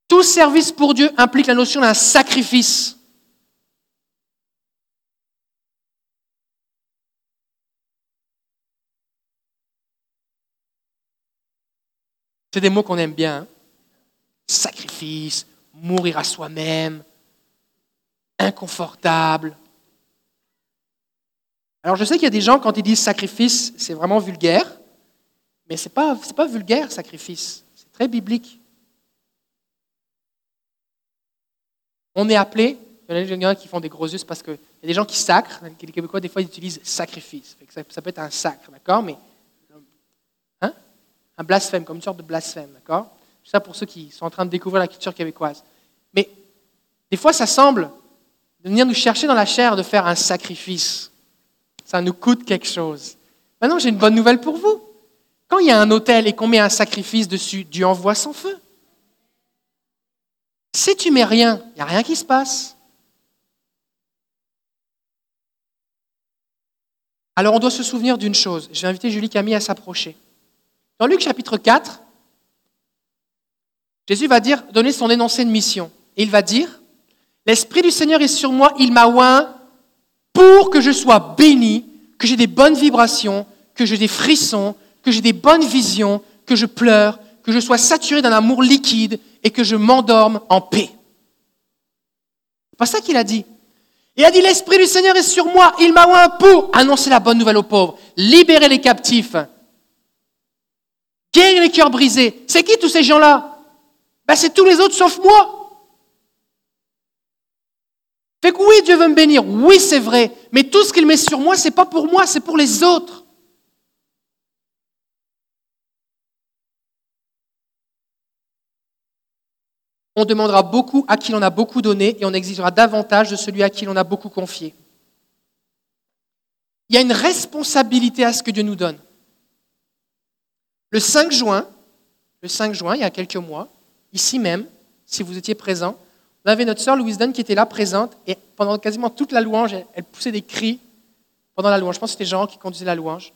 Tout service pour Dieu implique la notion d'un sacrifice. C'est des mots qu'on aime bien. Hein? Sacrifice, mourir à soi-même, inconfortable. Alors je sais qu'il y a des gens, quand ils disent sacrifice, c'est vraiment vulgaire. Mais ce n'est pas, c'est pas vulgaire, sacrifice. C'est très biblique. On est appelé, il y en a des gens qui font des gros yeux, c'est parce qu'il y a des gens qui sacrent. Les Québécois, des fois, ils utilisent sacrifice. Ça, ça peut être un sacre, d'accord, mais hein? Un blasphème, comme une sorte de blasphème, d'accord. C'est ça pour ceux qui sont en train de découvrir la culture québécoise. Mais des fois, ça semble de venir nous chercher dans la chair de faire un sacrifice. Ça nous coûte quelque chose. Maintenant, j'ai une bonne nouvelle pour vous. Quand il y a un autel et qu'on met un sacrifice dessus, Dieu envoie son feu. Si tu mets rien, il n'y a rien qui se passe. Alors, on doit se souvenir d'une chose. Je vais inviter Julie Camille à s'approcher. Dans Luc chapitre quatre, Jésus va dire, donner son énoncé de mission. Et il va dire, « L'Esprit du Seigneur est sur moi, il m'a oint. » pour que je sois béni, que j'ai des bonnes vibrations, que j'ai des frissons, que j'ai des bonnes visions, que je pleure, que je sois saturé d'un amour liquide et que je m'endorme en paix. » C'est pas ça qu'il a dit. Il a dit, l'Esprit du Seigneur est sur moi, il m'a oint pour annoncer la bonne nouvelle aux pauvres, libérer les captifs, guérir les cœurs brisés. C'est qui tous ces gens-là? Ben, c'est tous les autres sauf moi. Fait que oui, Dieu veut me bénir, oui c'est vrai, mais tout ce qu'il met sur moi, c'est pas pour moi, c'est pour les autres. On demandera beaucoup à qui l'on a beaucoup donné et on exigera davantage de celui à qui l'on a beaucoup confié. Il y a une responsabilité à ce que Dieu nous donne. Le cinq juin, le cinq juin, il y a quelques mois, ici même, si vous étiez présents, on avait notre sœur Louise Dunne qui était là, présente, et pendant quasiment toute la louange, elle, elle poussait des cris pendant la louange. Je pense que c'était Jean qui conduisait la louange.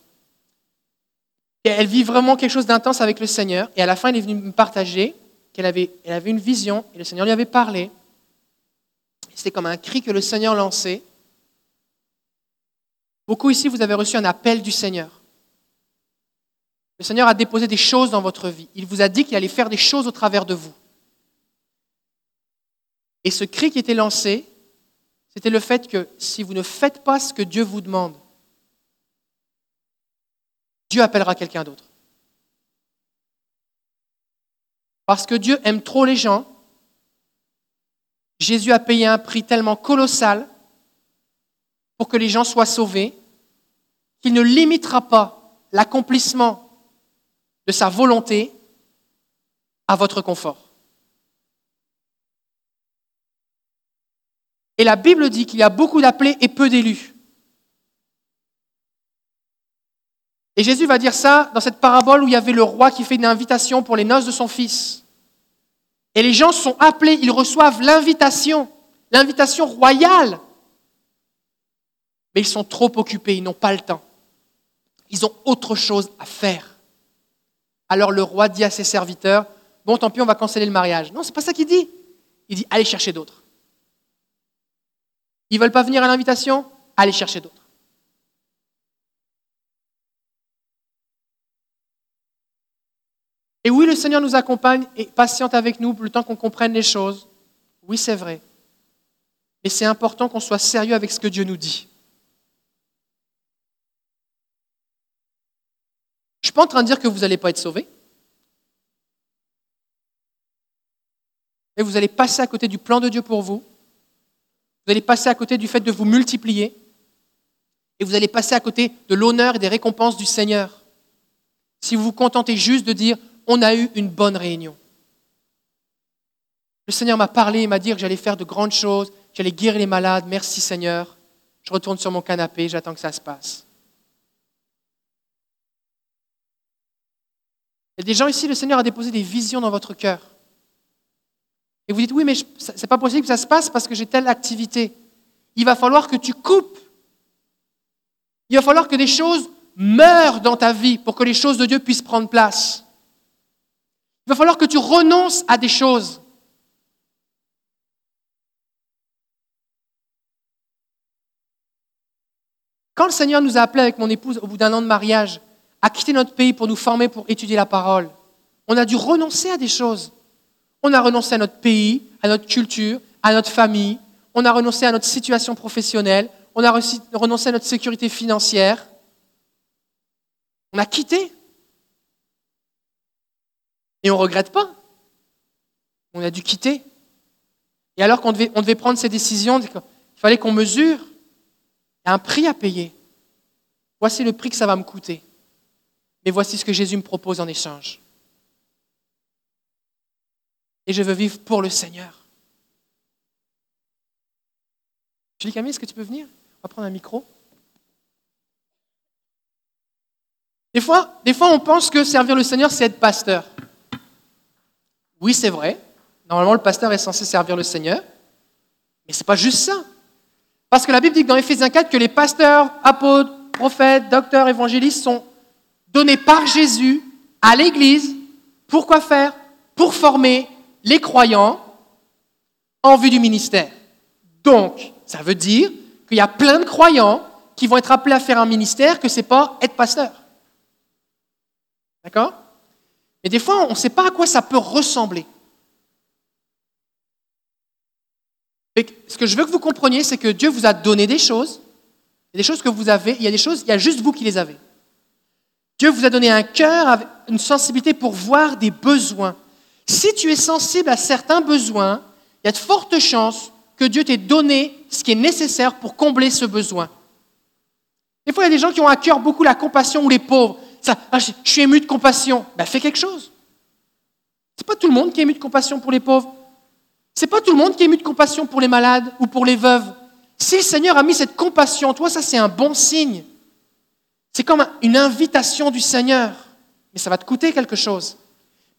Et elle vit vraiment quelque chose d'intense avec le Seigneur. Et à la fin, elle est venue me partager qu'elle avait, elle avait une vision, et le Seigneur lui avait parlé. C'était comme un cri que le Seigneur lançait. Beaucoup ici, vous avez reçu un appel du Seigneur. Le Seigneur a déposé des choses dans votre vie. Il vous a dit qu'il allait faire des choses au travers de vous. Et ce cri qui était lancé, c'était le fait que si vous ne faites pas ce que Dieu vous demande, Dieu appellera quelqu'un d'autre. Parce que Dieu aime trop les gens, Jésus a payé un prix tellement colossal pour que les gens soient sauvés, qu'il ne limitera pas l'accomplissement de sa volonté à votre confort. Et la Bible dit qu'il y a beaucoup d'appelés et peu d'élus. Et Jésus va dire ça dans cette parabole où il y avait le roi qui fait une invitation pour les noces de son fils. Et les gens sont appelés, ils reçoivent l'invitation, l'invitation royale. mais ils sont trop occupés, ils n'ont pas le temps. Ils ont autre chose à faire. Alors le roi dit à ses serviteurs, « Bon, tant pis, on va canceller le mariage. » Non, c'est pas ça qu'il dit. Il dit, « Allez chercher d'autres. » Ils ne veulent pas venir à l'invitation? Allez chercher d'autres. Et oui, le Seigneur nous accompagne et patiente avec nous le temps qu'on comprenne les choses. Oui, c'est vrai. Mais c'est important qu'on soit sérieux avec ce que Dieu nous dit. Je ne suis pas en train de dire que vous n'allez pas être sauvés. Mais vous allez passer à côté du plan de Dieu pour vous. Vous allez passer à côté du fait de vous multiplier. Et vous allez passer à côté de l'honneur et des récompenses du Seigneur. Si vous vous contentez juste de dire, on a eu une bonne réunion. Le Seigneur m'a parlé, il m'a dit que j'allais faire de grandes choses, j'allais guérir les malades, merci Seigneur. Je retourne sur mon canapé, j'attends que ça se passe. Il y a des gens ici, le Seigneur a déposé des visions dans votre cœur. Et vous dites, oui, mais je, c'est pas possible que ça se passe parce que j'ai telle activité. Il va falloir que tu coupes. Il va falloir que des choses meurent dans ta vie pour que les choses de Dieu puissent prendre place. Il va falloir que tu renonces à des choses. Quand le Seigneur nous a appelés avec mon épouse au bout d'un an de mariage à quitter notre pays pour nous former, pour étudier la parole, on a dû renoncer à des choses. On a renoncé à notre pays, à notre culture, à notre famille. On a renoncé à notre situation professionnelle. On a renoncé à notre sécurité financière. On a quitté. Et on ne regrette pas. On a dû quitter. Et alors qu'on devait, on devait prendre ces décisions, il fallait qu'on mesure. Il y a un prix à payer. Voici le prix que ça va me coûter. Mais voici ce que Jésus me propose en échange. Et je veux vivre pour le Seigneur. Julie Camille, est-ce que tu peux venir? On va prendre un micro. Des fois, des fois, on pense que servir le Seigneur, c'est être pasteur. Oui, c'est vrai. Normalement, le pasteur est censé servir le Seigneur. Mais ce n'est pas juste ça. Parce que la Bible dit que dans Éphésiens quatre, que les pasteurs, apôtres, prophètes, docteurs, évangélistes sont donnés par Jésus à l'Église. Pour quoi faire? Pour former les croyants en vue du ministère. Donc, ça veut dire qu'il y a plein de croyants qui vont être appelés à faire un ministère, que ce n'est pas être pasteur. D'accord? Et des fois, on ne sait pas à quoi ça peut ressembler. Et ce que je veux que vous compreniez, c'est que Dieu vous a donné des choses, des choses que vous avez, il y a des choses, il y a juste vous qui les avez. Dieu vous a donné un cœur, une sensibilité pour voir des besoins. Si tu es sensible à certains besoins, il y a de fortes chances que Dieu t'ait donné ce qui est nécessaire pour combler ce besoin. Des fois, il y a des gens qui ont à cœur beaucoup la compassion ou les pauvres. Ça, je suis ému de compassion. Ben, fais quelque chose. Ce n'est pas tout le monde qui est ému de compassion pour les pauvres. Ce n'est pas tout le monde qui est ému de compassion pour les malades ou pour les veuves. Si le Seigneur a mis cette compassion en toi, ça c'est un bon signe. C'est comme une invitation du Seigneur. Mais ça va te coûter quelque chose.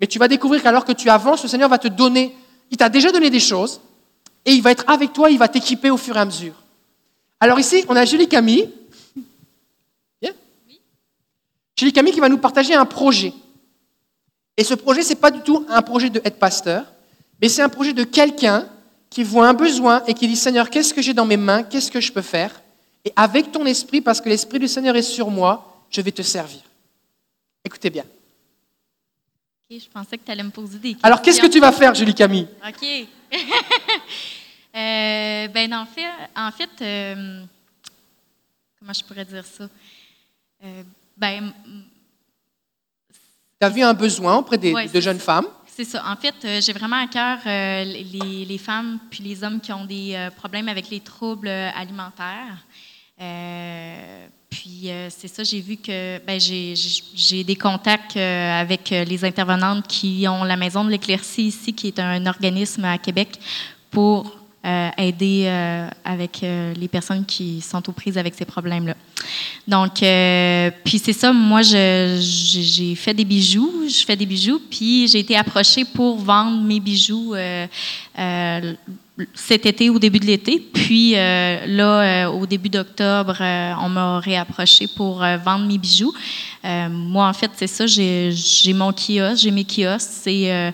Mais tu vas découvrir qu'alors que tu avances, le Seigneur va te donner, il t'a déjà donné des choses, et il va être avec toi, il va t'équiper au fur et à mesure. Alors ici, on a Julie Camille. Yeah. Oui. Julie Camille qui va nous partager un projet. Et ce projet, ce n'est pas du tout un projet de être pasteur, mais c'est un projet de quelqu'un qui voit un besoin et qui dit, Seigneur, qu'est-ce que j'ai dans mes mains, qu'est-ce que je peux faire? Et avec ton esprit, parce que l'esprit du Seigneur est sur moi, je vais te servir. Écoutez bien. Okay, je pensais que tu allais me poser des questions. Alors, qu'est-ce que tu vas faire, Julie Camille? OK. euh, ben, en fait, en fait euh, comment je pourrais dire ça? Euh, ben, tu as vu un besoin auprès des, ouais, de jeunes ça. femmes? C'est ça. En fait, euh, j'ai vraiment à cœur euh, les, les femmes puis les hommes qui ont des euh, problèmes avec les troubles alimentaires. Euh, puis euh, c'est ça, j'ai vu que ben, j'ai, j'ai des contacts euh, avec les intervenantes qui ont la Maison de l'Éclaircie ici, qui est un organisme à Québec pour euh, aider euh, avec euh, les personnes qui sont aux prises avec ces problèmes-là. Donc, euh, puis c'est ça, moi, je, j'ai fait des bijoux, je fais des bijoux, puis j'ai été approchée pour vendre mes bijoux euh, euh, cet été, au début de l'été. Puis euh, là, euh, au début d'octobre, euh, on m'a réapproché pour euh, vendre mes bijoux. Euh, moi, en fait, c'est ça, j'ai, j'ai mon kiosque, j'ai mes kiosques. C'est euh,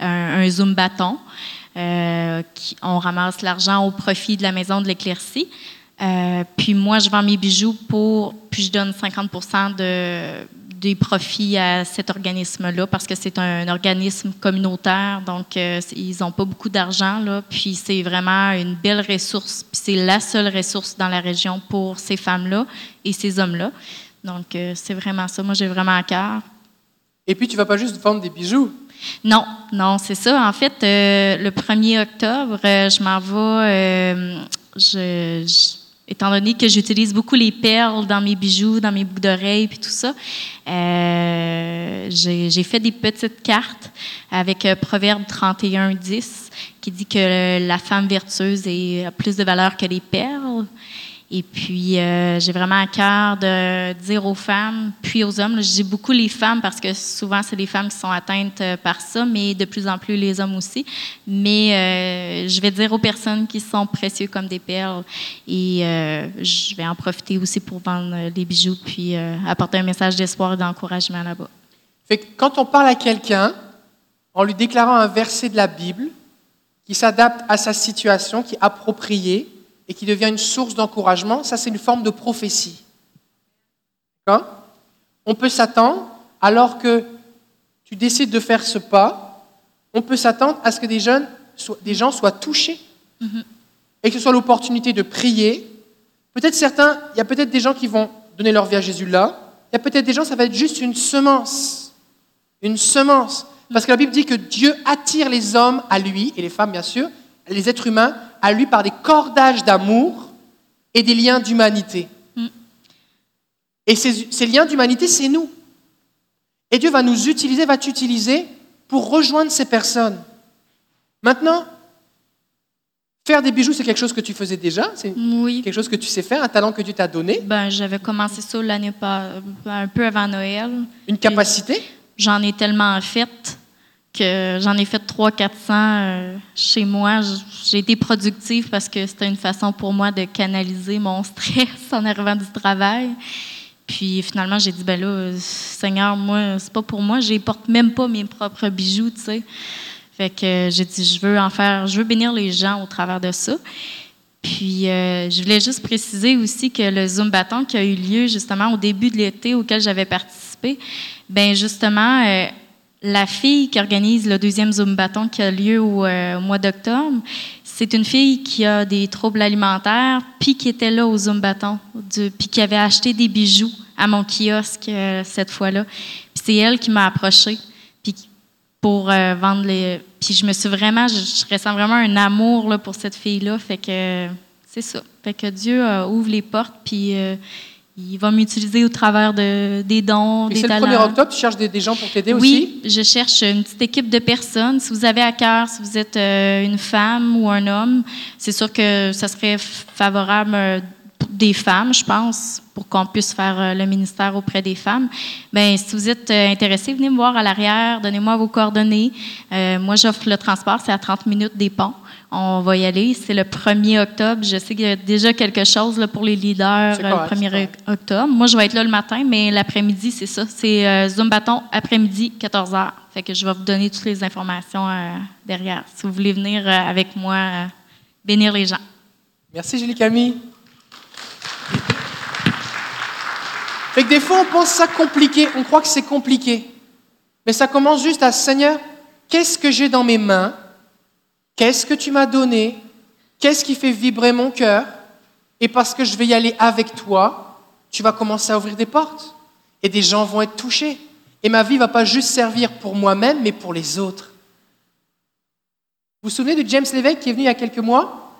un, un Zoom bâton. Euh, qui, on ramasse l'argent au profit de la Maison de l'Éclaircie. Euh, puis moi, je vends mes bijoux pour... Puis je donne cinquante pour cent de, des profits à cet organisme-là parce que c'est un organisme communautaire. Donc, euh, ils n'ont pas beaucoup d'argent, là. Puis c'est vraiment une belle ressource. Puis c'est la seule ressource dans la région pour ces femmes-là et ces hommes-là. Donc, euh, c'est vraiment ça. Moi, j'ai vraiment à cœur. Et puis, tu ne vas pas juste vendre des bijoux? Non, non, c'est ça. En fait, euh, le premier octobre, euh, je m'en vais... Euh, je, je, étant donné que j'utilise beaucoup les perles dans mes bijoux, dans mes boucles d'oreilles et tout ça, euh, j'ai, j'ai fait des petites cartes avec euh, Proverbe trente et un dix qui dit que euh, la femme vertueuse est, a plus de valeur que les perles. Et puis, euh, j'ai vraiment à cœur de dire aux femmes, puis aux hommes, là, je dis beaucoup les femmes parce que souvent, c'est les femmes qui sont atteintes par ça, mais de plus en plus les hommes aussi. Mais euh, je vais dire aux personnes qui sont précieux comme des perles et euh, je vais en profiter aussi pour vendre des bijoux puis euh, apporter un message d'espoir et d'encouragement là-bas. Fait que quand on parle à quelqu'un, en lui déclarant un verset de la Bible qui s'adapte à sa situation, qui est approprié, et qui devient une source d'encouragement, ça c'est une forme de prophétie. Hein? On peut s'attendre, alors que tu décides de faire ce pas, on peut s'attendre à ce que des, jeunes soient, des gens soient touchés, mm-hmm. et que ce soit l'opportunité de prier. Peut-être certains, il y a peut-être des gens qui vont donner leur vie à Jésus là, il y a peut-être des gens, ça va être juste une semence, une semence, parce que la Bible dit que Dieu attire les hommes à lui, et les femmes bien sûr, les êtres humains, à lui par des cordages d'amour et des liens d'humanité. Mm. Et ces, ces liens d'humanité, c'est nous. Et Dieu va nous utiliser, va t'utiliser pour rejoindre ces personnes. Maintenant, faire des bijoux, c'est quelque chose que tu faisais déjà? C'est oui. Quelque chose que tu sais faire, un talent que Dieu t'a donné? Ben, j'avais commencé ça l'année passée, un peu avant Noël. Une capacité? Et j'en ai tellement fait... que j'en ai fait trois cents à quatre cents chez moi. J'ai été productive parce que c'était une façon pour moi de canaliser mon stress en arrivant du travail. Puis finalement, j'ai dit, ben là, Seigneur, moi, c'est pas pour moi. Je porte même pas mes propres bijoux, tu sais. Fait que j'ai dit, je veux en faire, je veux bénir les gens au travers de ça. Puis, euh, je voulais juste préciser aussi que le Zoom bâton qui a eu lieu justement au début de l'été auquel j'avais participé, ben justement... Euh, la fille qui organise le deuxième Zoom bâton qui a lieu au, euh, au mois d'octobre, c'est une fille qui a des troubles alimentaires, puis qui était là au Zoom bâton, puis qui avait acheté des bijoux à mon kiosque euh, cette fois-là. Puis c'est elle qui m'a approchée puis pour euh, vendre les. Puis je me suis vraiment, je, je ressens vraiment un amour là, pour cette fille-là. Fait que euh, c'est ça. Fait que Dieu euh, ouvre les portes puis. Euh, Il va m'utiliser au travers de, des dons, et des talents. Et c'est le premier octobre, tu cherches des, des gens pour t'aider oui, aussi? Oui, je cherche une petite équipe de personnes. Si vous avez à cœur, si vous êtes euh, une femme ou un homme, c'est sûr que ça serait favorable euh, des femmes, je pense, pour qu'on puisse faire euh, le ministère auprès des femmes. Bien, si vous êtes euh, intéressés, venez me voir à l'arrière, donnez-moi vos coordonnées. Euh, moi, j'offre le transport, c'est à trente minutes des ponts. On va y aller. C'est le premier octobre. Je sais qu'il y a déjà quelque chose là, pour les leaders correct, le premier octobre. Moi, je vais être là le matin, mais l'après-midi, c'est ça. C'est euh, Zoom bâton après-midi, quatorze heures. Fait que je vais vous donner toutes les informations euh, derrière. Si vous voulez venir euh, avec moi, euh, bénir les gens. Merci, Julie Camille. Fait que des fois, on pense ça compliqué. On croit que c'est compliqué. Mais ça commence juste à « Seigneur, qu'est-ce que j'ai dans mes mains ?» Qu'est-ce que tu m'as donné? Qu'est-ce qui fait vibrer mon cœur? Et parce que je vais y aller avec toi, tu vas commencer à ouvrir des portes. Et des gens vont être touchés. Et ma vie ne va pas juste servir pour moi-même, mais pour les autres. Vous vous souvenez de James Lévesque qui est venu il y a quelques mois?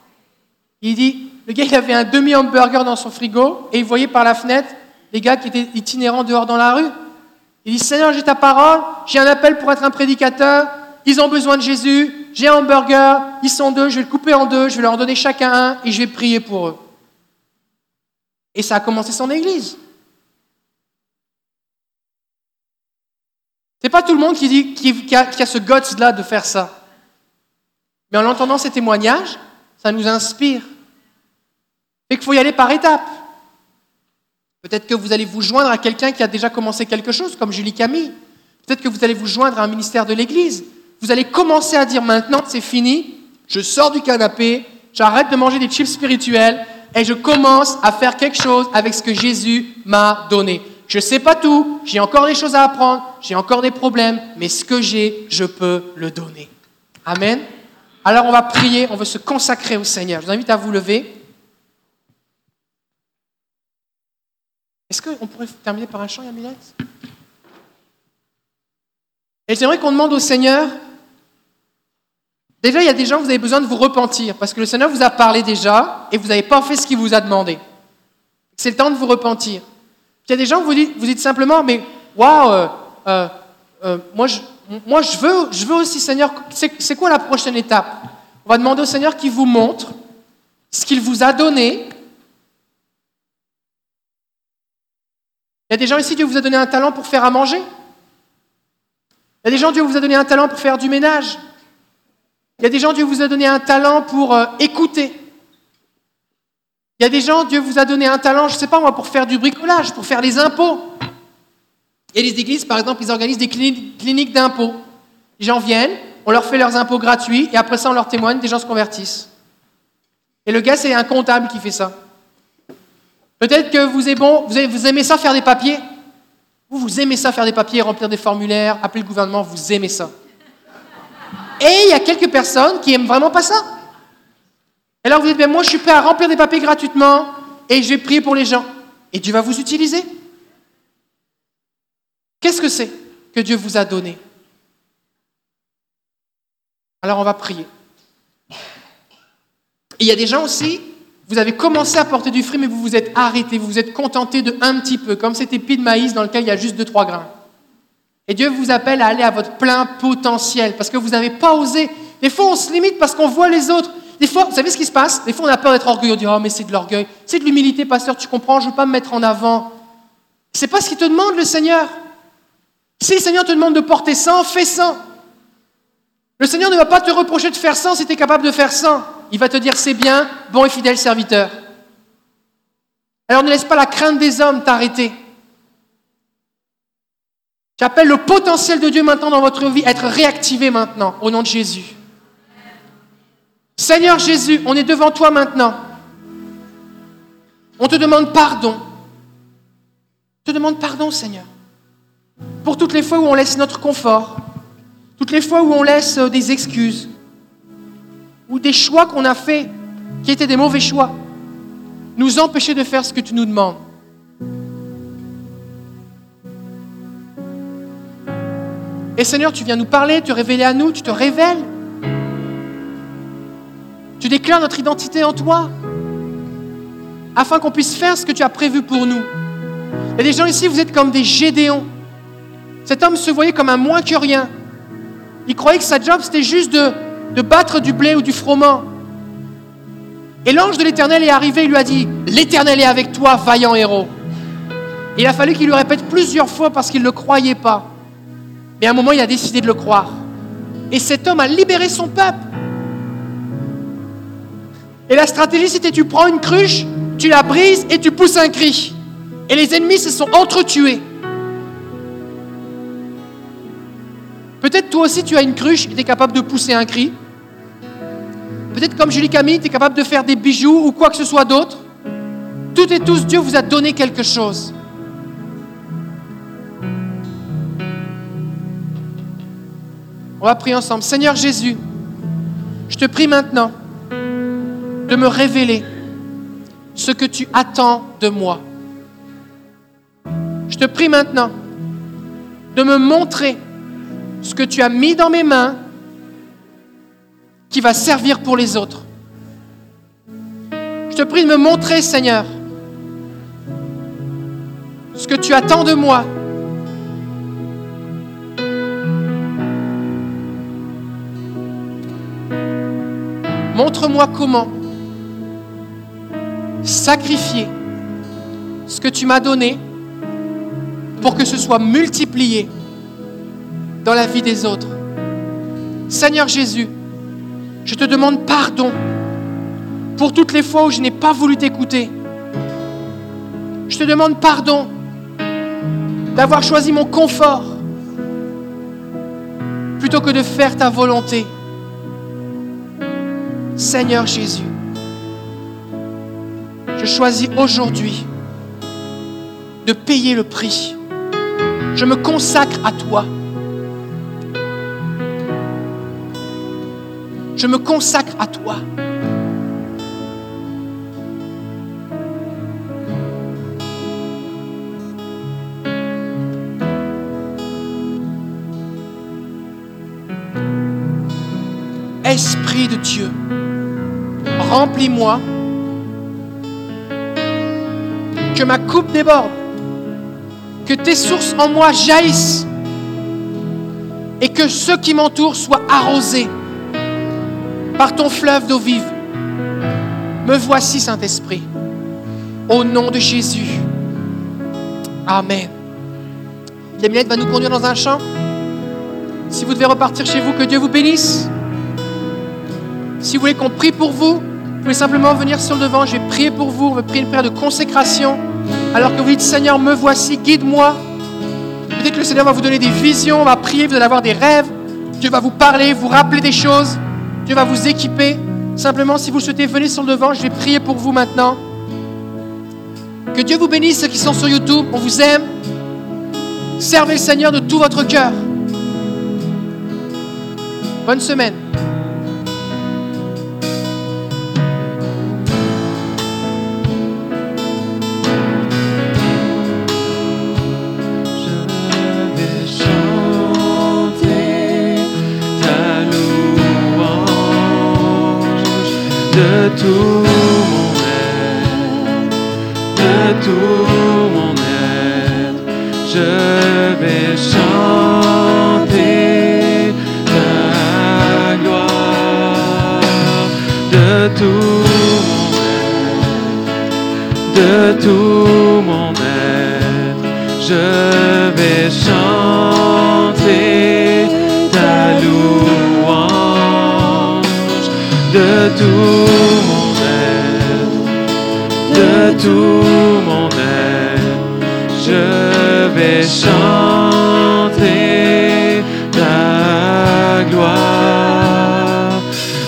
Il dit, le gars il avait un demi-hamburger dans son frigo et il voyait par la fenêtre les gars qui étaient itinérants dehors dans la rue. Il dit, Seigneur, j'ai ta parole, j'ai un appel pour être un prédicateur, ils ont besoin de Jésus. J'ai un hamburger, ils sont deux, je vais le couper en deux, je vais leur en donner chacun un et je vais prier pour eux. Et ça a commencé son église. C'est pas tout le monde qui, dit, qui, qui, a, qui a ce guts-là de faire ça. Mais en entendant ces témoignages, ça nous inspire. Et qu'il faut y aller par étapes. Peut-être que vous allez vous joindre à quelqu'un qui a déjà commencé quelque chose, comme Julie Camille. Peut-être que vous allez vous joindre à un ministère de l'Église. Vous allez commencer à dire maintenant, c'est fini, je sors du canapé, j'arrête de manger des chips spirituels et je commence à faire quelque chose avec ce que Jésus m'a donné. Je ne sais pas tout, j'ai encore des choses à apprendre, j'ai encore des problèmes, mais ce que j'ai, je peux le donner. Amen. Alors on va prier, on veut se consacrer au Seigneur. Je vous invite à vous lever. Est-ce qu'on pourrait terminer par un chant, Yamillette? Et j'aimerais qu'on demande au Seigneur, déjà il y a des gens, vous avez besoin de vous repentir, parce que le Seigneur vous a parlé déjà, et vous n'avez pas fait ce qu'il vous a demandé. C'est le temps de vous repentir. Il y a des gens, vous dites, vous dites simplement, mais waouh, euh, euh, euh, moi, je, moi je, veux, je veux aussi, Seigneur, c'est, c'est quoi la prochaine étape? On va demander au Seigneur qu'il vous montre ce qu'il vous a donné. Il y a des gens ici, Dieu vous a donné un talent pour faire à manger. Il y a des gens, Dieu vous a donné un talent pour faire du ménage. Il y a des gens, Dieu vous a donné un talent pour euh, écouter. Il y a des gens, Dieu vous a donné un talent, je ne sais pas moi, pour faire du bricolage, pour faire les impôts. Il y a des églises, par exemple, ils organisent des cliniques d'impôts. Les gens viennent, on leur fait leurs impôts gratuits, et après ça, on leur témoigne, des gens se convertissent. Et le gars, c'est un comptable qui fait ça. Peut-être que vous aimez, bon, vous aimez ça faire des papiers. Vous, vous aimez ça faire des papiers, remplir des formulaires, appeler le gouvernement, vous aimez ça. Et il y a quelques personnes qui n'aiment vraiment pas ça. Et alors vous dites, ben moi je suis prêt à remplir des papiers gratuitement et je vais prier pour les gens. Et Dieu va vous utiliser. Qu'est-ce que c'est que Dieu vous a donné? Alors on va prier. Et il y a des gens aussi, vous avez commencé à porter du fruit, mais vous vous êtes arrêté, vous vous êtes contenté de un petit peu, comme cet épi de maïs dans lequel il y a juste deux, trois grains. Et Dieu vous appelle à aller à votre plein potentiel, parce que vous n'avez pas osé. Des fois, on se limite parce qu'on voit les autres. Des fois, vous savez ce qui se passe? Des fois, on a peur d'être orgueilleux, on dit « Oh, mais c'est de l'orgueil, c'est de l'humilité, pasteur, tu comprends, je ne veux pas me mettre en avant. » C'est pas ce qu'il te demande, le Seigneur. Si le Seigneur te demande de porter cent, fais cent. Le Seigneur ne va pas te reprocher de faire cent si tu es capable de faire cent. Il va te dire, c'est bien, bon et fidèle serviteur. Alors ne laisse pas la crainte des hommes t'arrêter. J'appelle le potentiel de Dieu maintenant dans votre vie, être réactivé maintenant, au nom de Jésus. Seigneur Jésus, on est devant toi maintenant. On te demande pardon. On te demande pardon, Seigneur, pour toutes les fois où on laisse notre confort, toutes les fois où on laisse des excuses, ou des choix qu'on a faits, qui étaient des mauvais choix, nous empêcher de faire ce que tu nous demandes. Et Seigneur, tu viens nous parler, te révéler à nous, tu te révèles. Tu déclares notre identité en toi, afin qu'on puisse faire ce que tu as prévu pour nous. Il y a des gens ici, vous êtes comme des Gédéons. Cet homme se voyait comme un moins que rien. Il croyait que sa job, c'était juste de de battre du blé ou du froment. Et l'ange de l'Éternel est arrivé, il lui a dit, « L'Éternel est avec toi, vaillant héros. » Et il a fallu qu'il le répète plusieurs fois parce qu'il ne le croyait pas. Mais à un moment, il a décidé de le croire. Et cet homme a libéré son peuple. Et la stratégie, c'était, tu prends une cruche, tu la brises et tu pousses un cri. Et les ennemis se sont entretués. Peut-être toi aussi, tu as une cruche et tu es capable de pousser un cri. Peut-être comme Julie Camille, tu es capable de faire des bijoux ou quoi que ce soit d'autre. Toutes et tous, Dieu vous a donné quelque chose. On va prier ensemble. Seigneur Jésus, je te prie maintenant de me révéler ce que tu attends de moi. Je te prie maintenant de me montrer ce que tu as mis dans mes mains qui va servir pour les autres. Je te prie de me montrer, Seigneur, ce que tu attends de moi. Montre-moi comment sacrifier ce que tu m'as donné pour que ce soit multiplié dans la vie des autres. Seigneur Jésus, Je te demande pardon pour toutes les fois où je n'ai pas voulu t'écouter. Je te demande pardon d'avoir choisi mon confort plutôt que de faire ta volonté. Seigneur Jésus, je choisis aujourd'hui de payer le prix. Je me consacre à toi. Je me consacre à toi. Esprit de Dieu, remplis-moi, que ma coupe déborde, que tes sources en moi jaillissent et que ceux qui m'entourent soient arrosés par ton fleuve d'eau vive. Me voici, Saint-Esprit, au nom de Jésus. Amen. Yamillette va nous conduire dans un chant. Si vous devez repartir chez vous, que Dieu vous bénisse. Si vous voulez qu'on prie pour vous, vous pouvez simplement venir sur le devant. Je vais prier pour vous. On va prier une prière de consécration. Alors que vous dites, Seigneur, me voici, guide-moi. Peut-être que le Seigneur va vous donner des visions, va prier, vous allez avoir des rêves. Dieu va vous parler, vous rappeler des choses. Dieu va vous équiper. Simplement, si vous le souhaitez, venez sur le devant. Je vais prier pour vous maintenant. Que Dieu vous bénisse, ceux qui sont sur YouTube. On vous aime. Servez le Seigneur de tout votre cœur. Bonne semaine. De tout mon être, de tout mon être, je vais chanter ta gloire. De tout mon être, de tout mon être, je vais chanter ta louange. De tout De tout mon être, je vais chanter ta gloire.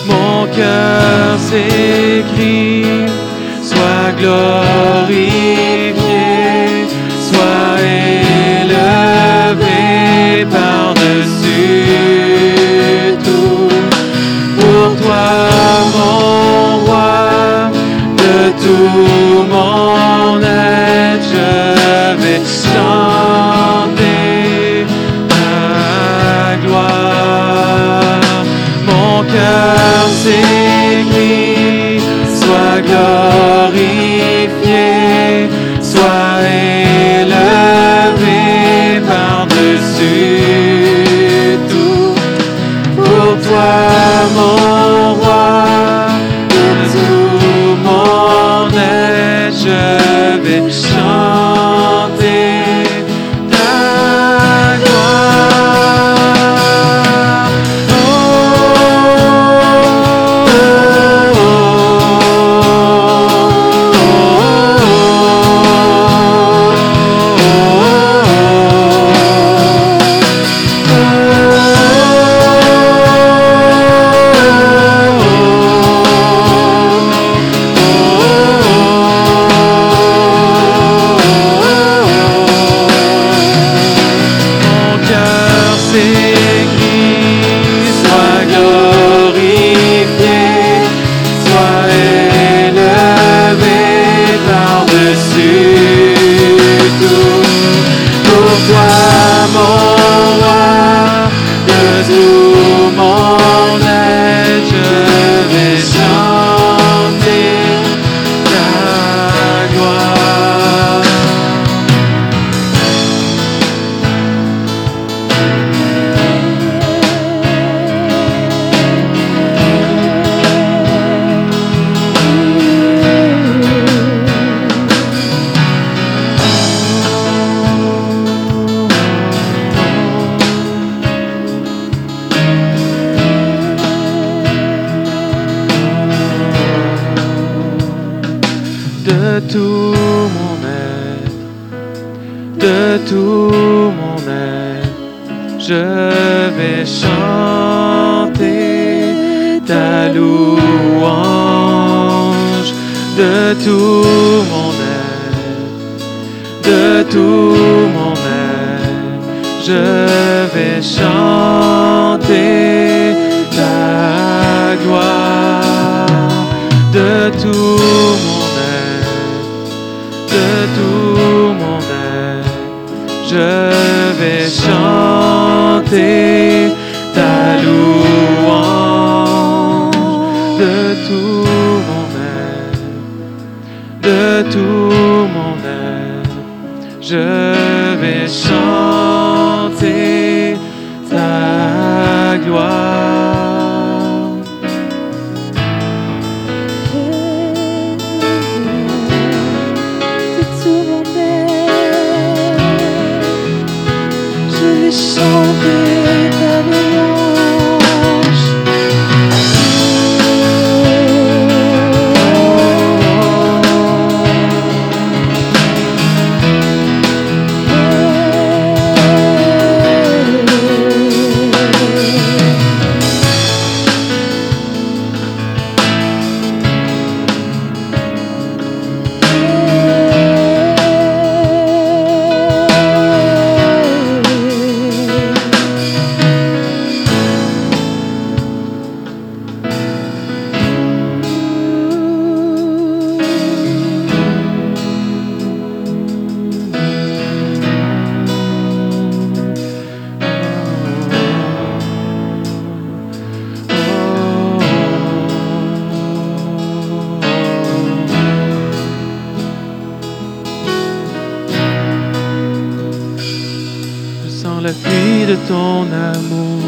Mon cœur s'écrie, sois glorifié, sois élevé par-dessus tout. Pour toi, mon roi, de tout mon être, je vais chanter ta gloire. Mon cœur s'écrie, sois glorifié. de tout mon être, de tout mon être, je vais chanter ta louange, de tout mon être, de tout mon être, je vais chanter ta gloire, de tout mon être, de tout mon être, je vais chanter ta louange, de tout mon être, de tout mon être, je vais chanter ta gloire. Chanter ta louange. Ton amour,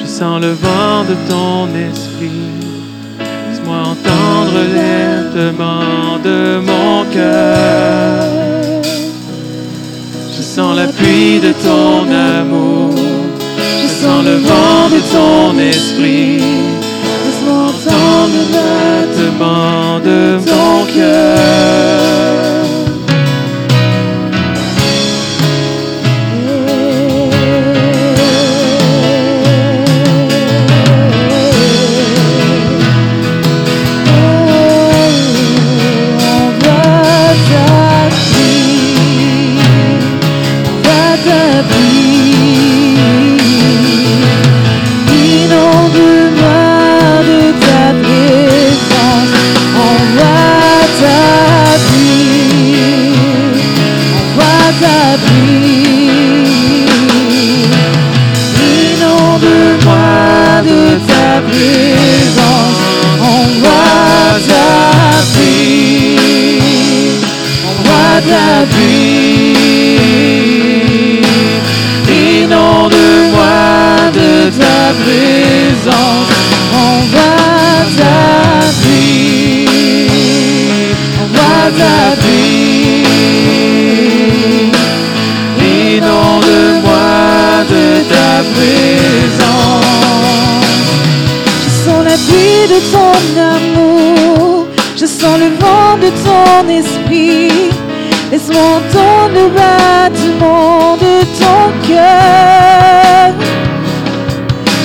je sens le vent de ton esprit. Laisse-moi entendre les demandes de mon cœur. Je sens l'appui de ton amour, je sens le vent de ton esprit. Laisse-moi entendre les demandes de mon cœur. La vie, inonde-moi de ta présence, envoie ta vie, envoie ta vie, inonde-moi de ta présence. Je sens la pluie de ton amour, je sens le vent de ton esprit. Laisse-moi entendre le battement de ton cœur.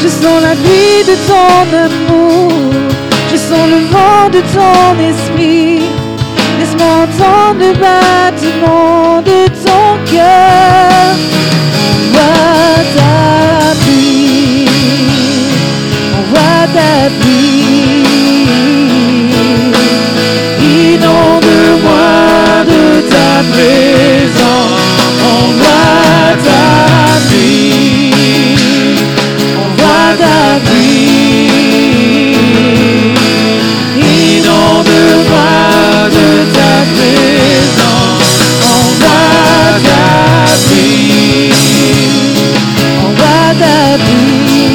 Je sens la pluie de ton amour, je sens le vent de ton esprit. Laisse-moi entendre le battement de ton cœur. Envoie ta pluie, envoie ta pluie, inonde-moi de ta présence, envoie ta pluie, envoie ta pluie, inonde-moi de ta présence, envoie ta pluie, envoie ta pluie.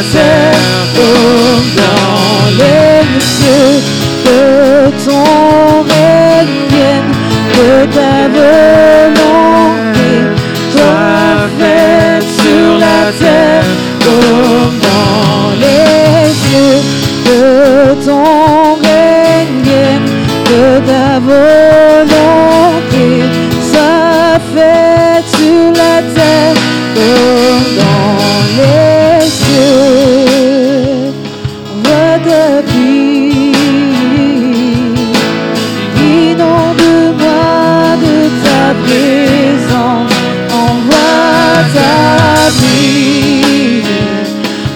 la terre comme dans les cieux, que ton règne vienne, que ta volonté soit faite sur la terre comme dans les cieux, que ton règne vienne, que ta volonté soit faite sur la terre comme dans les cieux. On va te prier, inonde-moi de ta présence, envoie ta pluie,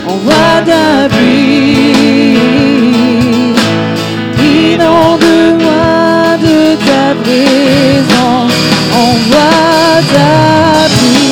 envoie ta pluie, inonde-moi de ta présence, envoie ta pluie.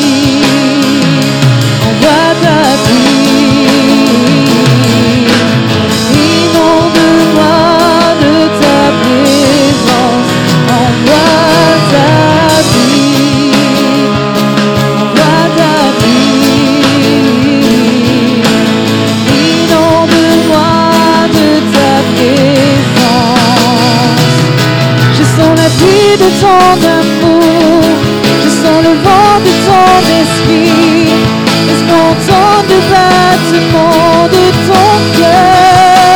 De ton amour, je sens le vent de ton esprit, laisse mon temps de battement.